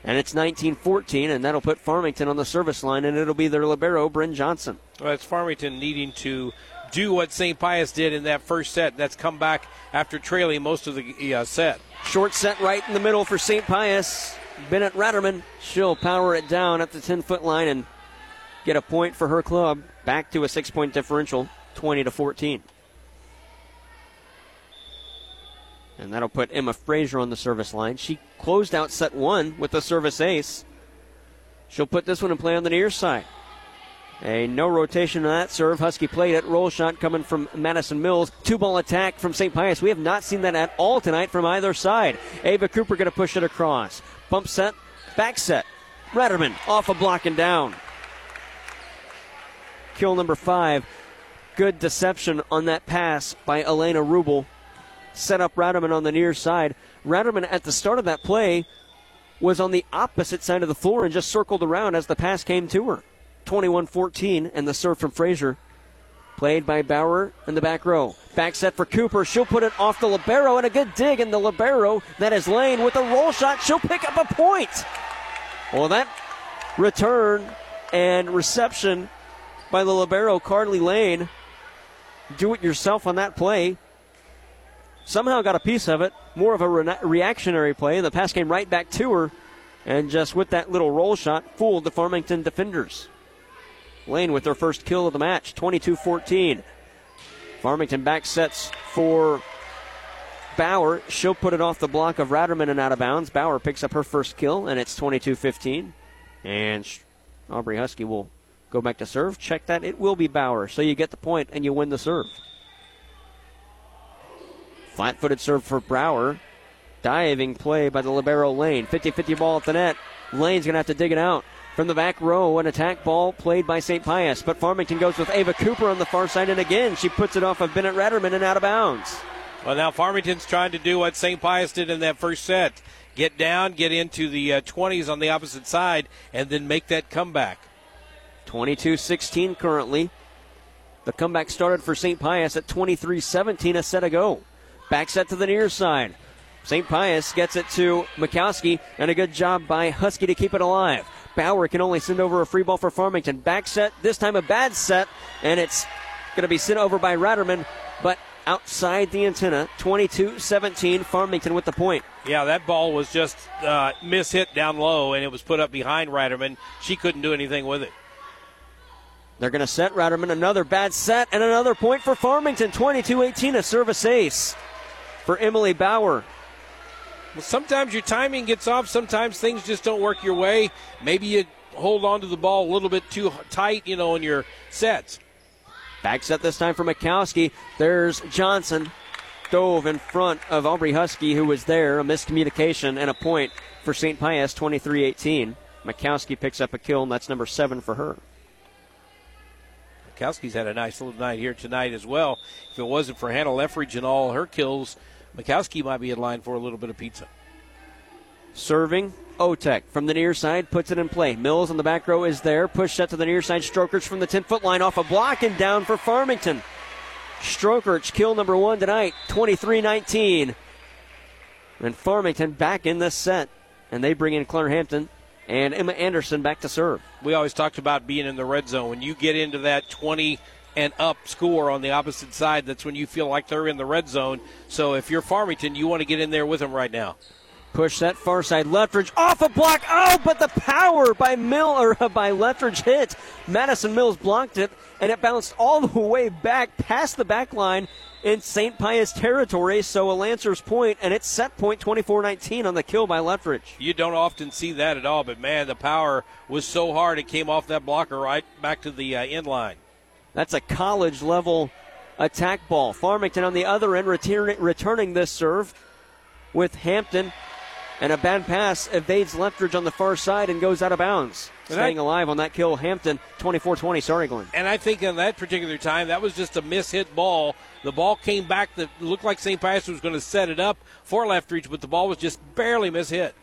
And it's nineteen fourteen, and that'll put Farmington on the service line, and it'll be their libero, Bryn Johnson. Well, it's Farmington needing to do what Saint Pius did in that first set. That's come back after trailing most of the uh, set. Short set right in the middle for Saint Pius. Bennett Ratterman, she'll power it down at the ten-foot line and get a point for her club. Back to a six-point differential, twenty to fourteen. And that'll put Emma Frazier on the service line. She closed out set one with a service ace. She'll put this one in play on the near side. A no rotation on that serve. Husky played it. Roll shot coming from Madison Mills. Two-ball attack from Saint Pius. We have not seen that at all tonight from either side. Ava Cooper going to push it across. Bump set, back set. Ratterman off a block and down. Kill number five. Good deception on that pass by Elena Rubel. Set up Ratterman on the near side. Ratterman at the start of that play was on the opposite side of the floor and just circled around as the pass came to her. twenty-one fourteen, and the serve from Frazier. Played by Bauer in the back row. Back set for Cooper. She'll put it off the libero, and a good dig in the libero. That is Lane with a roll shot. She'll pick up a point. Well, that return and reception by the libero, Carly Lane. Do it yourself on that play. Somehow got a piece of it. More of a re- reactionary play. The pass came right back to her. And just with that little roll shot, fooled the Farmington defenders. Lane with their first kill of the match, twenty-two fourteen. Farmington back sets for Bauer. She'll put it off the block of Ratterman and out of bounds. Bauer picks up her first kill, and it's twenty-two fifteen. And Aubrey Husky will go back to serve. Check that. It will be Bauer. So you get the point, and you win the serve. Flat-footed serve for Bauer. Diving play by the libero Lane. fifty-fifty ball at the net. Lane's going to have to dig it out. from the back row. An attack ball played by Saint Pius, but Farmington goes with Ava Cooper on the far side, and again she puts it off of Bennett Ratterman and out of bounds. Well, now Farmington's trying to do what Saint Pius did in that first set. Get down, get into the uh, twenties on the opposite side, and then make that comeback. twenty-two sixteen currently. The comeback started for Saint Pius at twenty-three seventeen, a set ago. Back set to the near side. Saint Pius gets it to Mikowski, and a good job by Husky to keep it alive. Bauer can only send over a free ball for Farmington. Back set, this time a bad set, and it's going to be sent over by Ratterman, but outside the antenna. Twenty-two seventeen, Farmington with the point. Yeah, that ball was just uh, mishit down low, and it was put up behind Ratterman. She couldn't do anything with it. They're going to set Ratterman. Another bad set, and another point for Farmington. twenty-two eighteen, a service ace for Emily Bauer. Well, sometimes your timing gets off. Sometimes things just don't work your way. Maybe you hold on to the ball a little bit too tight, you know, in your sets. Back set this time for Mikowski. There's Johnson. Dove in front of Aubrey Husky, who was there. A miscommunication and a point for Saint Pius, twenty-three eighteen. Mikowski picks up a kill, and that's number seven for her. Mikowski's had a nice little night here tonight as well. If it wasn't for Hannah Leftridge and all her kills, Mikowski might be in line for a little bit of pizza. Serving, Otek from the near side puts it in play. Mills on the back row is there. Push set to the near side. Strokerch from the ten-foot line off a block and down for Farmington. Strokerch, kill number one tonight, twenty-three nineteen. And Farmington back in this set. And they bring in Claire Hampton and Emma Anderson back to serve. We always talked about being in the red zone. When you get into that twenty and up score on the opposite side, that's when you feel like they're in the red zone. So if you're Farmington, you want to get in there with them right now. Push that far side. Leftridge off a block. Oh, but the power by Mill or by Leftridge hit. Madison Mills blocked it, and it bounced all the way back past the back line in Saint Pius territory. So a Lancers point, and it's set point twenty-four nineteen on the kill by Leftridge. You don't often see that at all, but, man, the power was so hard it came off that blocker right back to the uh, end line. That's a college-level attack ball. Farmington on the other end return- returning this serve with Hampton. And a bad pass evades Leftridge on the far side and goes out of bounds. And Staying I, alive on that kill, Hampton, twenty-four twenty. Sorry, Glenn. And I think on that particular time, that was just a mishit ball. The ball came back. That looked like Saint Pius was going to set it up for Leftridge, but the ball was just barely mishit.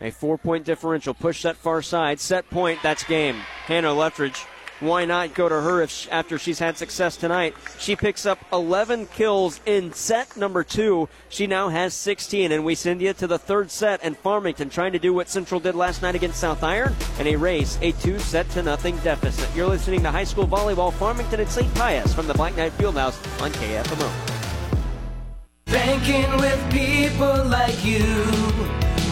A four-point differential. Push that far side. Set point. That's game. Hannah Leftridge. Why not go to her if she, after she's had success tonight? She picks up eleven kills in set number two. She now has sixteen, and we send you to the third set, and Farmington trying to do what Central did last night against South Iron and erase a two-set-to-nothing deficit. You're listening to High School Volleyball, Farmington and Saint Pius from the Black Knight Fieldhouse on K F M O. Banking with people like you.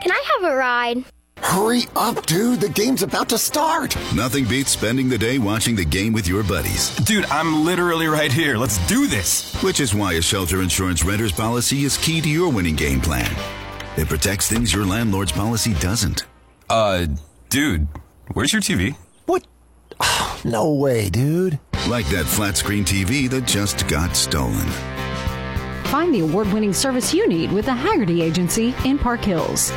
can I have a ride? Hurry up, dude. The game's about to start. Nothing beats spending the day watching the game with your buddies. Dude, I'm literally right here. Let's do this. Which is why a Shelter Insurance renter's policy is key to your winning game plan. It protects things your landlord's policy doesn't. Uh, dude, where's your T V? What? Oh, no way, dude. Like that flat-screen T V that just got stolen. Find the award-winning service you need with the Haggerty Agency in Park Hills.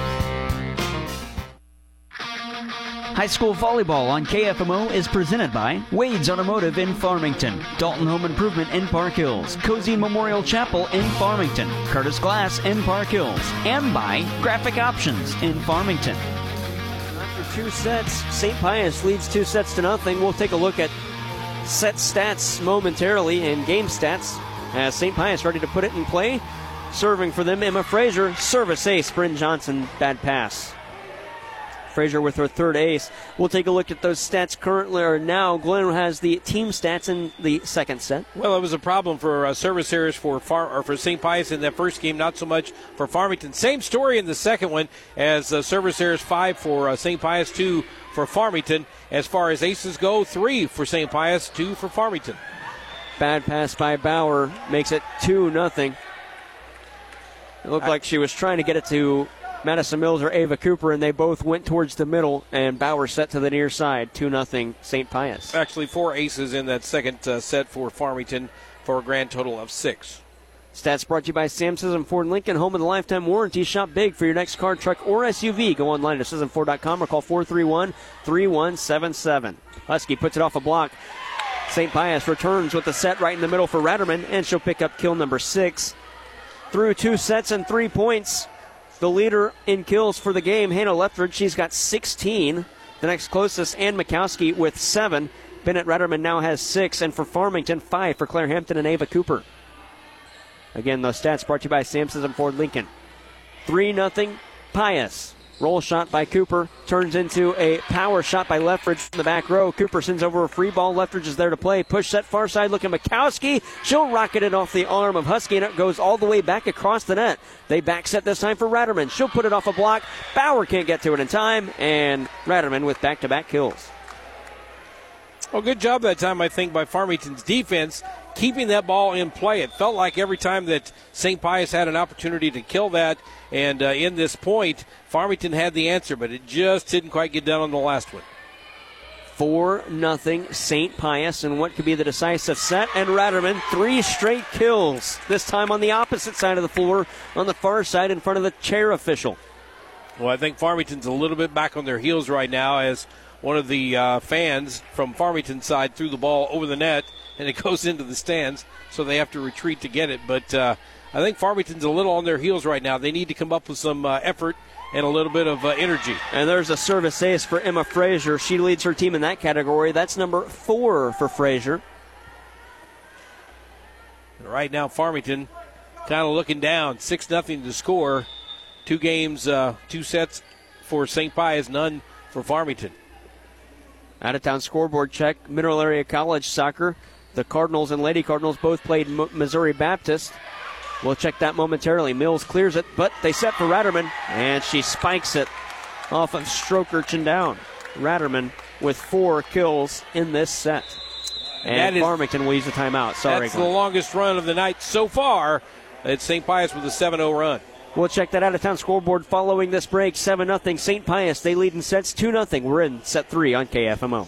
High school volleyball on K F M O is presented by Wade's Automotive in Farmington, Dalton Home Improvement in Park Hills, Cozy Memorial Chapel in Farmington, Curtis Glass in Park Hills, and by Graphic Options in Farmington. After two sets, Saint Pius leads two sets to nothing. We'll take a look at set stats momentarily and game stats as Saint Pius ready to put it in play. Serving for them, Emma Frazier, service ace. Bryn Johnson, bad pass. Frazier with her third ace. We'll take a look at those stats currently, or now Glenn has the team stats in the second set. Well, it was a problem for uh, service errors for Far- or for Saint Pius in that first game, not so much for Farmington. Same story in the second one as uh, service errors five for uh, Saint Pius, two for Farmington. As far as aces go, three for Saint Pius, two for Farmington. Bad pass by Bauer makes it two nothing. It looked I- like she was trying to get it to Madison Mills or Ava Cooper, and they both went towards the middle, and Bauer set to the near side, two nothing Saint Pius. Actually, four aces in that second uh, set for Farmington for a grand total of six. Stats brought to you by Samson's and Ford Lincoln, home of the lifetime warranty. Shop big for your next car, truck, or S U V. Go online to Sison Ford dot com or call four three one, three one seven seven. Husky puts it off a block. Saint Pius returns with the set right in the middle for Ratterman, and she'll pick up kill number six. Through two sets and three points, the leader in kills for the game, Hannah Leftridge, she's got sixteen. The next closest, Ann Mikowski with seven. Bennett Ratterman now has six. And for Farmington, five for Claire Hampton and Ava Cooper. Again, those stats brought to you by Samson's and Ford Lincoln. three nothing Pius. Roll shot by Cooper. Turns into a power shot by Leftridge from the back row. Cooper sends over a free ball. Leftridge is there to play. Push set far side looking Mikowski. She'll rocket it off the arm of Husky, and it goes all the way back across the net. They back set this time for Ratterman. She'll put it off a block. Bauer can't get to it in time, and Ratterman with back-to-back kills. Well, good job that time, I think, by Farmington's defense, keeping that ball in play. It felt like every time that Saint Pius had an opportunity to kill that and uh, in this point, Farmington had the answer, but it just didn't quite get done on the last one. four nothing Saint Pius in what could be the decisive set, and Ratterman, three straight kills, this time on the opposite side of the floor, on the far side in front of the chair official. Well, I think Farmington's a little bit back on their heels right now as one of the uh, fans from Farmington's side threw the ball over the net, and it goes into the stands, so they have to retreat to get it. But uh, I think Farmington's a little on their heels right now. They need to come up with some uh, effort and a little bit of uh, energy. And there's a service ace for Emma Frazier. She leads her team in that category. That's number four for Frazier. And right now, Farmington kind of looking down, six nothing to score. Two games, uh, two sets for Saint Pius, none for Farmington. Out-of-town scoreboard check, Mineral Area College soccer. The Cardinals and Lady Cardinals both played M- Missouri Baptist. We'll check that momentarily. Mills clears it, but they set for Ratterman, and she spikes it off of Strokerch and down. Ratterman with four kills in this set. And is, Farmington will use the timeout. Sorry, that's Glenn. The longest run of the night so far. It's Saint Pius with a seven oh run. We'll check that out-of-town scoreboard following this break. seven nothing Saint Pius. They lead in sets two nothing. We're in set three on K F M O.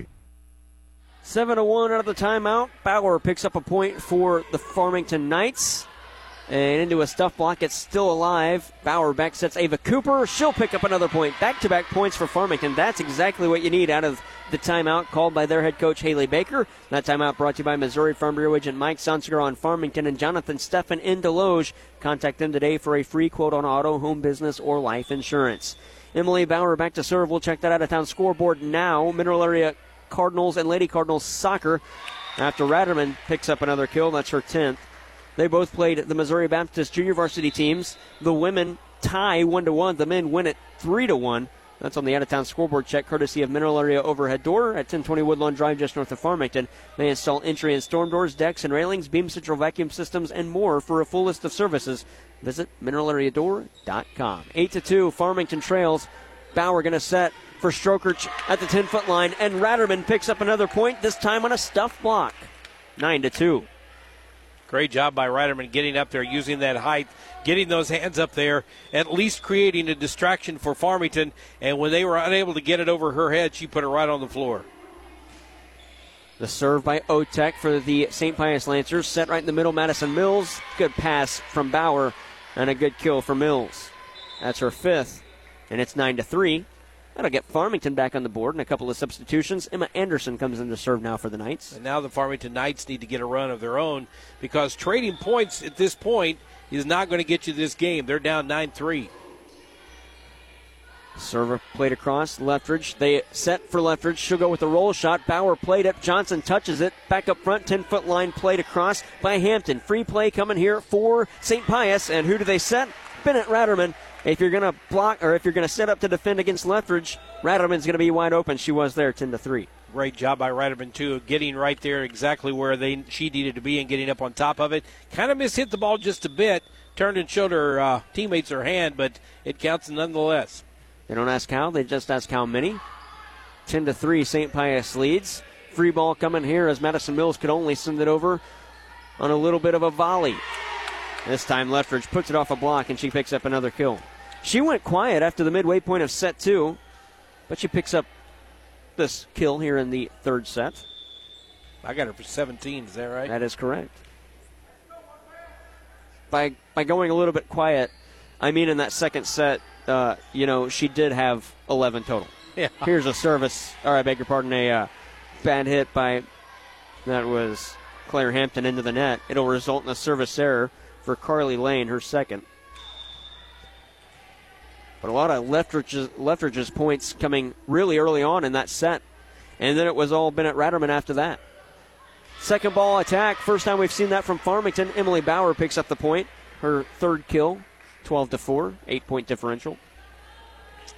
seven to one out of the timeout. Bauer picks up a point for the Farmington Knights. And into a stuff block. It's still alive. Bauer back sets Ava Cooper. She'll pick up another point. Back-to-back points for Farmington. That's exactly what you need out of the timeout called by their head coach, Haley Baker. That timeout brought to you by Missouri Farm Bureau agent Mike Sonsigirl on Farmington and Jonathan Steffen in Desloge. Contact them today for a free quote on auto, home business, or life insurance. Emily Bauer back to serve. We'll check that out-of-town scoreboard now. Mineral Area Cardinals and Lady Cardinals soccer. After Ratterman picks up another kill, that's her tenth. They both played the Missouri Baptist junior varsity teams. The women tie one to one. The men win it three to one. That's on the out-of-town scoreboard check, courtesy of Mineral Area Overhead Door at ten twenty Woodlawn Drive, just north of Farmington. They install entry and storm doors, decks and railings, Beam Central vacuum systems, and more. For a full list of services, visit mineral area door dot com. eight to two, Farmington trails. Bauer going to set for Strokerch at the ten-foot line, and Ratterman picks up another point, this time on a stuff block. nine to two. Great job by Ratterman getting up there, using that height, getting those hands up there, at least creating a distraction for Farmington. And when they were unable to get it over her head, she put it right on the floor. The serve by Otek for the Saint Pius Lancers. Set right in the middle, Madison Mills. Good pass from Bauer and a good kill for Mills. That's her fifth, and it's nine to three. That'll get Farmington back on the board and a couple of substitutions. Emma Anderson comes in to serve now for the Knights. And now the Farmington Knights need to get a run of their own, because trading points at this point is not going to get you this game. They're down nine three. Server played across. Leftridge. They set for Leftridge. She'll go with a roll shot. Bauer played up. Johnson touches it. Back up front. ten-foot line played across by Hampton. Free play coming here for Saint Pius. And who do they set? Bennett Ratterman. If you're going to block, or if you're going to set up to defend against Leftridge, Ratterman's going to be wide open. She was there, ten to three. Great job by Ratterman, too, getting right there exactly where they she needed to be and getting up on top of it. Kind of mishit the ball just a bit. Turned and showed her uh, teammates her hand, but it counts nonetheless. They don't ask how, they just ask how many. ten to three, Saint Pius leads. Free ball coming here as Madison Mills could only send it over on a little bit of a volley. This time Leftridge puts it off a block and she picks up another kill. She went quiet after the midway point of set two, but she picks up this kill here in the third set. I got her for seventeen, is that right? That is correct. By, by going a little bit quiet, I mean in that second set, Uh, you know, she did have eleven total. Yeah. Here's a service. All right, beg your pardon. A uh, bad hit by, that was Claire Hampton into the net. It'll result in a service error for Carly Lane, her second. But a lot of Leftridge's, Leftridge's points coming really early on in that set. And then it was all Bennett Ratterman after that. Second ball attack. First time we've seen that from Farmington. Emily Bauer picks up the point, her third kill. twelve to four, eight-point differential.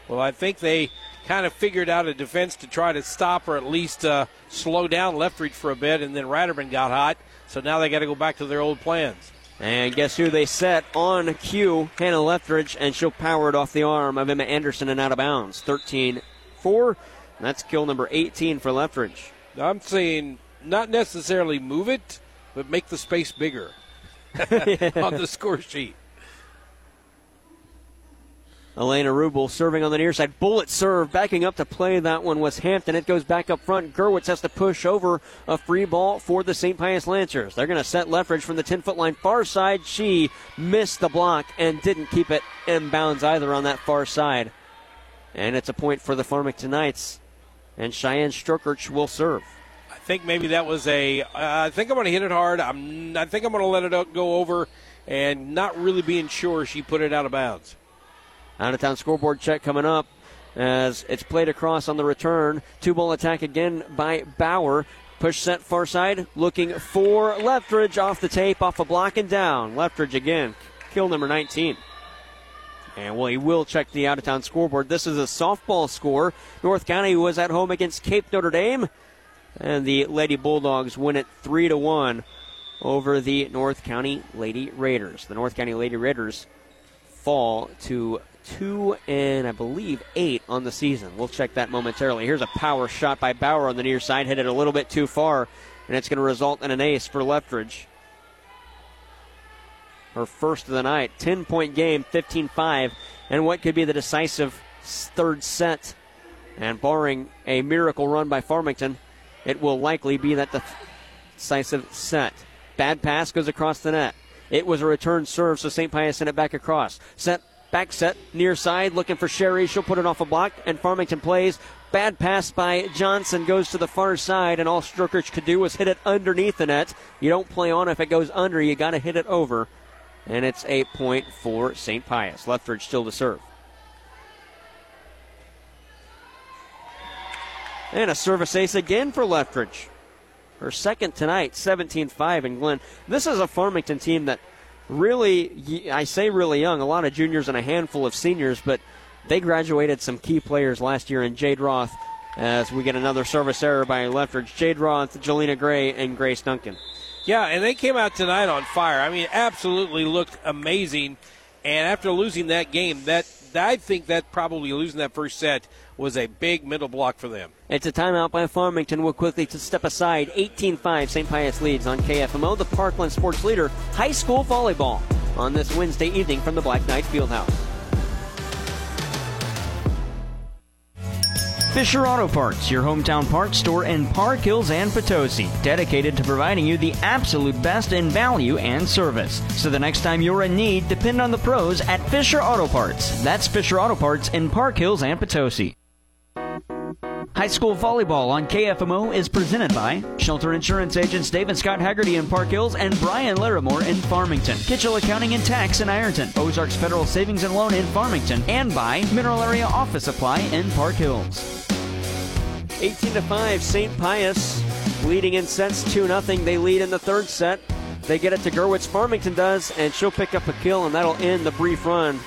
Well, I think they kind of figured out a defense to try to stop or at least uh, slow down Leftridge for a bit, and then Ratterman got hot, so now they got to go back to their old plans. And guess who they set on cue? Hannah Leftridge, and she'll power it off the arm of Emma Anderson and out of bounds. thirteen four, and that's kill number eighteen for Leftridge. I'm saying not necessarily move it, but make the space bigger on the score sheet. Elena Rubel serving on the near side. Bullet serve. Backing up to play that one was Hampton. It goes back up front. Gerwitz has to push over a free ball for the Saint Pius Lancers. They're going to set Leftridge from the ten-foot line far side. She missed the block and didn't keep it in bounds either on that far side. And it's a point for the Farmington Knights. And Cheyenne Strokerch will serve. I think maybe that was a, uh, I think I'm going to hit it hard. I'm, I think I'm going to let it go over, and not really being sure she put it out of bounds. Out-of-town scoreboard check coming up as it's played across on the return. Two-ball attack again by Bauer. Push set far side, looking for Leftridge off the tape, off a block and down. Leftridge again, kill number nineteen. And well, he will check the out-of-town scoreboard. This is a softball score. North County was at home against Cape Notre Dame, and the Lady Bulldogs win it three to one over the North County Lady Raiders. The North County Lady Raiders fall to two and, I believe, eight on the season. We'll check that momentarily. Here's a power shot by Bauer on the near side. Hit it a little bit too far, and it's going to result in an ace for Leftridge. Her first of the night. Ten-point game, fifteen five, and what could be the decisive third set. And barring a miracle run by Farmington, it will likely be that decisive set. Bad pass goes across the net. It was a return serve, so Saint Pius sent it back across. Set. Back set, near side, looking for Sherry. She'll put it off a block, and Farmington plays. Bad pass by Johnson goes to the far side, and all Strokerch could do was hit it underneath the net. You don't play on if it goes under. You got to hit it over, and it's eight point for Saint Pius. Leftridge still to serve. And a service ace again for Leftridge. Her second tonight, seventeen five in Glenn. This is a Farmington team that really, I say really young, a lot of juniors and a handful of seniors, but they graduated some key players last year in Jade Roth, as we get another service error by Leftridge. Jade Roth, Jelena Gray, and Grace Duncan. Yeah, and they came out tonight on fire. I mean, absolutely looked amazing. And after losing that game, that I think that probably losing that first set was a big mental block for them. It's a timeout by Farmington. We'll quickly to step aside. eighteen five, Saint Pius leads on K F M O, the Parkland sports leader, high school volleyball on this Wednesday evening from the Black Knight Fieldhouse. Fisher Auto Parts, your hometown parts store in Park Hills and Potosi, dedicated to providing you the absolute best in value and service. So the next time you're in need, depend on the pros at Fisher Auto Parts. That's Fisher Auto Parts in Park Hills and Potosi. High school volleyball on K F M O is presented by Shelter Insurance agents Dave and Scott Haggerty in Park Hills and Brian Larimore in Farmington, Kitchell Accounting and Tax in Ironton, Ozarks Federal Savings and Loan in Farmington, and by Mineral Area Office Supply in Park Hills. eighteen to five, Saint Pius leading in sets two nothing. They lead in the third set. They get it to Gerwitz. Farmington does, and she'll pick up a kill, and that'll end the brief run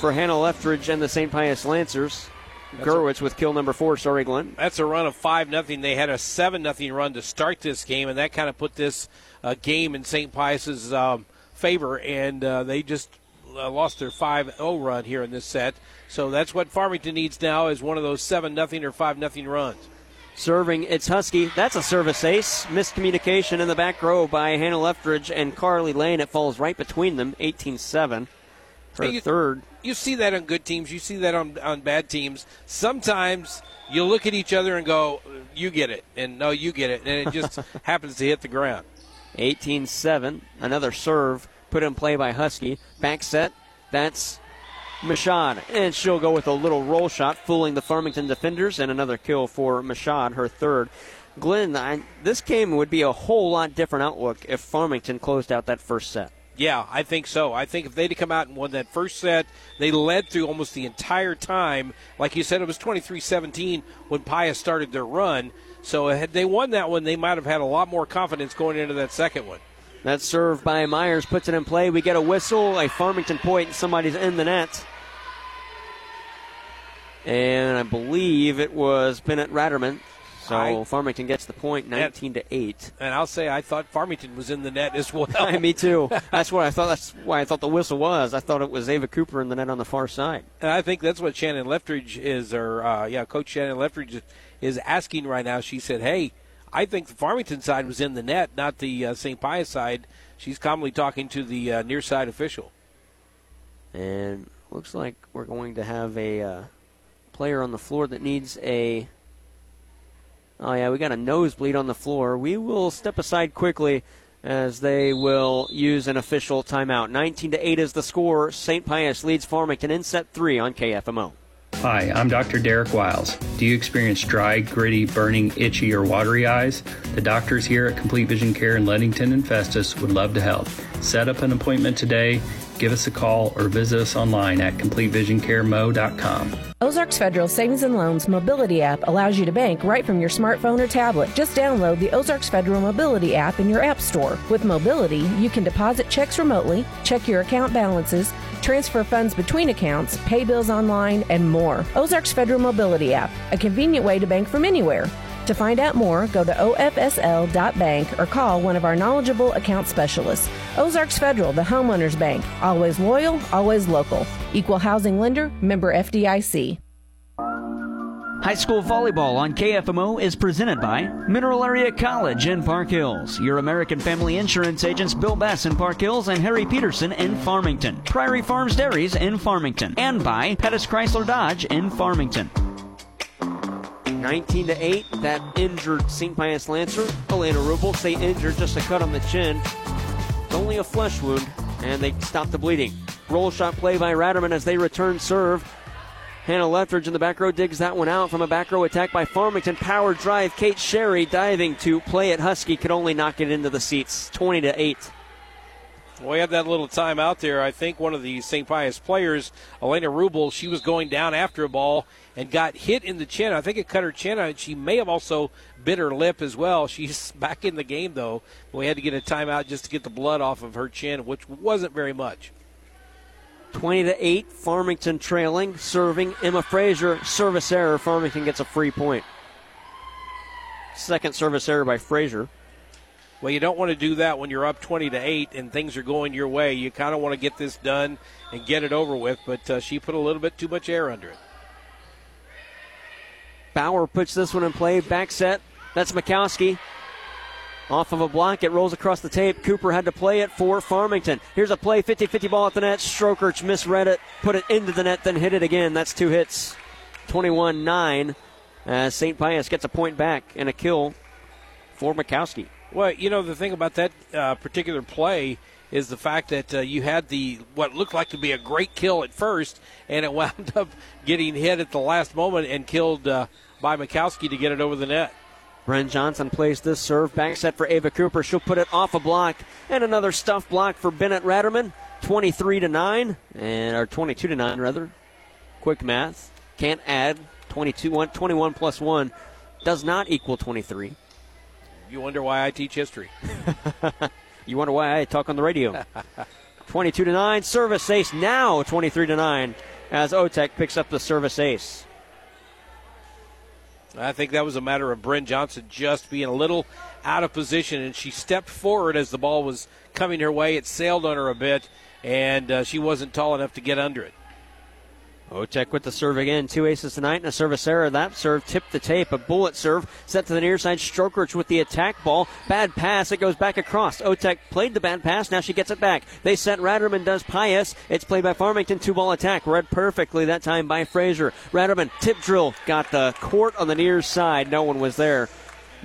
for Hannah Leftridge and the Saint Pius Lancers. That's Gerwitz a, with kill number four. Sorry, Glenn. That's a run of five nothing. They had a seven nothing run to start this game, and that kind of put this uh, game in Saint Pius's um, favor, and uh, they just uh, lost their five oh run here in this set. So that's what Farmington needs now is one of those seven nothing or five nothing runs. Serving, it's Husky. That's a service ace. Miscommunication in the back row by Hannah Leftridge and Carly Lane. It falls right between them, eighteen seven. For you, third. You see that on good teams. You see that on, on bad teams. Sometimes you look at each other and go, you get it. And, no, you get it. And it just happens to hit the ground. eighteen seven. Another serve put in play by Husky. Back set. That's Machad. And she'll go with a little roll shot, fooling the Farmington defenders. And another kill for Machad, her third. Glenn, I, this game would be a whole lot different outlook if Farmington closed out that first set. Yeah, I think so. I think if they'd come out and won that first set, they led through almost the entire time. Like you said, it was twenty-three seventeen when Pius started their run. So had they won that one, they might have had a lot more confidence going into that second one. That serve by Myers puts it in play. We get a whistle, a Farmington point, and somebody's in the net. And I believe it was Bennett Ratterman. So I, Farmington gets the point, nineteen to eight. And I'll say I thought Farmington was in the net as well. Me too. That's what I thought. That's why I thought the whistle was. I thought it was Ava Cooper in the net on the far side. And I think that's what Shannon Leftridge is, or uh, yeah, Coach Shannon Leftridge is asking right now. She said, "Hey, I think the Farmington side was in the net, not the uh, Saint Pius side." She's calmly talking to the uh, near side official. And looks like we're going to have a uh, player on the floor that needs a. Oh, yeah, we got a nosebleed on the floor. We will step aside quickly as they will use an official timeout. nineteen to eight is the score. Saint Pius leads Farmington in set three on K F M O. Hi, I'm Doctor Derek Wiles. Do you experience dry, gritty, burning, itchy, or watery eyes? The doctors here at Complete Vision Care in Ledington and Festus would love to help. Set up an appointment today. Give us a call or visit us online at complete vision care mo dot com. Ozarks Federal Savings and Loans Mobility app allows you to bank right from your smartphone or tablet. Just download the Ozarks Federal Mobility app in your app store. With Mobility, you can deposit checks remotely, check your account balances, transfer funds between accounts, pay bills online, and more. Ozarks Federal Mobility app, a convenient way to bank from anywhere. To find out more, go to O F S L dot bank or call one of our knowledgeable account specialists. Ozarks Federal, the homeowners bank. Always loyal, always local. Equal housing lender, member F D I C. High school volleyball on K F M O is presented by Mineral Area College in Park Hills, your American Family Insurance agents Bill Bass in Park Hills and Harry Peterson in Farmington, Prairie Farms Dairies in Farmington, and by Pettis Chrysler Dodge in Farmington. nineteen to eight, that injured Saint Pius Lancer. Elena Rubel, say injured, just a cut on the chin. It's only a flesh wound, and they stop the bleeding. Roll shot play by Ratterman as they return serve. Hannah Leftridge in the back row digs that one out from a back row attack by Farmington. Power drive, Kate Sherry diving to play at Husky. Could only knock it into the seats, twenty to eight. We had that little timeout there. I think one of the Saint Pius players, Elena Rubel, she was going down after a ball and got hit in the chin. I think it cut her chin, and she may have also bit her lip as well. She's back in the game, though. We had to get a timeout just to get the blood off of her chin, which wasn't very much. twenty to eight, Farmington trailing, serving. Emma Frazier, service error. Farmington gets a free point. Second service error by Frazier. Well, you don't want to do that when you're up twenty to eight and things are going your way. You kind of want to get this done and get it over with, but uh, she put a little bit too much air under it. Bauer puts this one in play. Back set. That's Mikowski. Off of a block, it rolls across the tape. Cooper had to play it for Farmington. Here's a play, fifty-fifty ball at the net. Strokerch misread it, put it into the net, then hit it again. That's two hits, twenty-one nine. Uh, Saint Pius gets a point back and a kill for Mikowski. Well, you know, the thing about that uh, particular play is the fact that uh, you had the what looked like to be a great kill at first, and it wound up getting hit at the last moment and killed uh, by Mikowski to get it over the net. Bryn Johnson plays this serve. Back set for Ava Cooper. She'll put it off a block. And another stuff block for Bennett Ratterman. twenty-three to nine. And or twenty-two to nine, rather. Quick math. Can't add. twenty-two one, twenty-one plus one does not equal twenty-three. You wonder why I teach history. You wonder why I talk on the radio. twenty-two to nine. Service ace now. twenty-three to nine. As Otek picks up the service ace. I think that was a matter of Bryn Johnson just being a little out of position, and she stepped forward as the ball was coming her way. It sailed on her a bit, and uh, she wasn't tall enough to get under it. Otek with the serve again. Two aces tonight and a service error. That serve tipped the tape. A bullet serve set to the near side. Strokerch with the attack ball. Bad pass. It goes back across. Otek played the bad pass. Now she gets it back. They set. Ratterman does Pius. It's played by Farmington. Two-ball attack. Read perfectly that time by Frazier. Ratterman tip drill. Got the court on the near side. No one was there.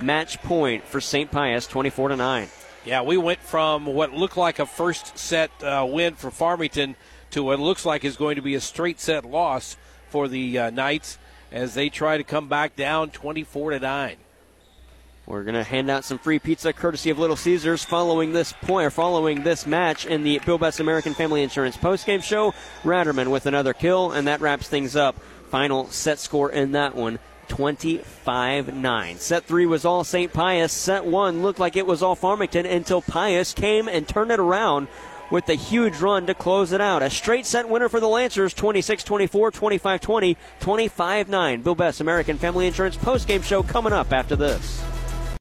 Match point for Saint Pius, twenty-four to nine. Yeah, we went from what looked like a first set uh, win for Farmington to what looks like is going to be a straight set loss for the uh, Knights as they try to come back down twenty-four to nine. We're going to hand out some free pizza courtesy of Little Caesars following this point, or following this match in the Bill Best American Family Insurance postgame show. Ratterman with another kill, and that wraps things up. Final set score in that one, twenty-five nine. Set three was all Saint Pius. Set one looked like it was all Farmington until Pius came and turned it around with a huge run to close it out. A straight set winner for the Lancers, twenty-six twenty-four, twenty-five twenty, twenty-five nine. Bill Best American Family Insurance postgame show coming up after this.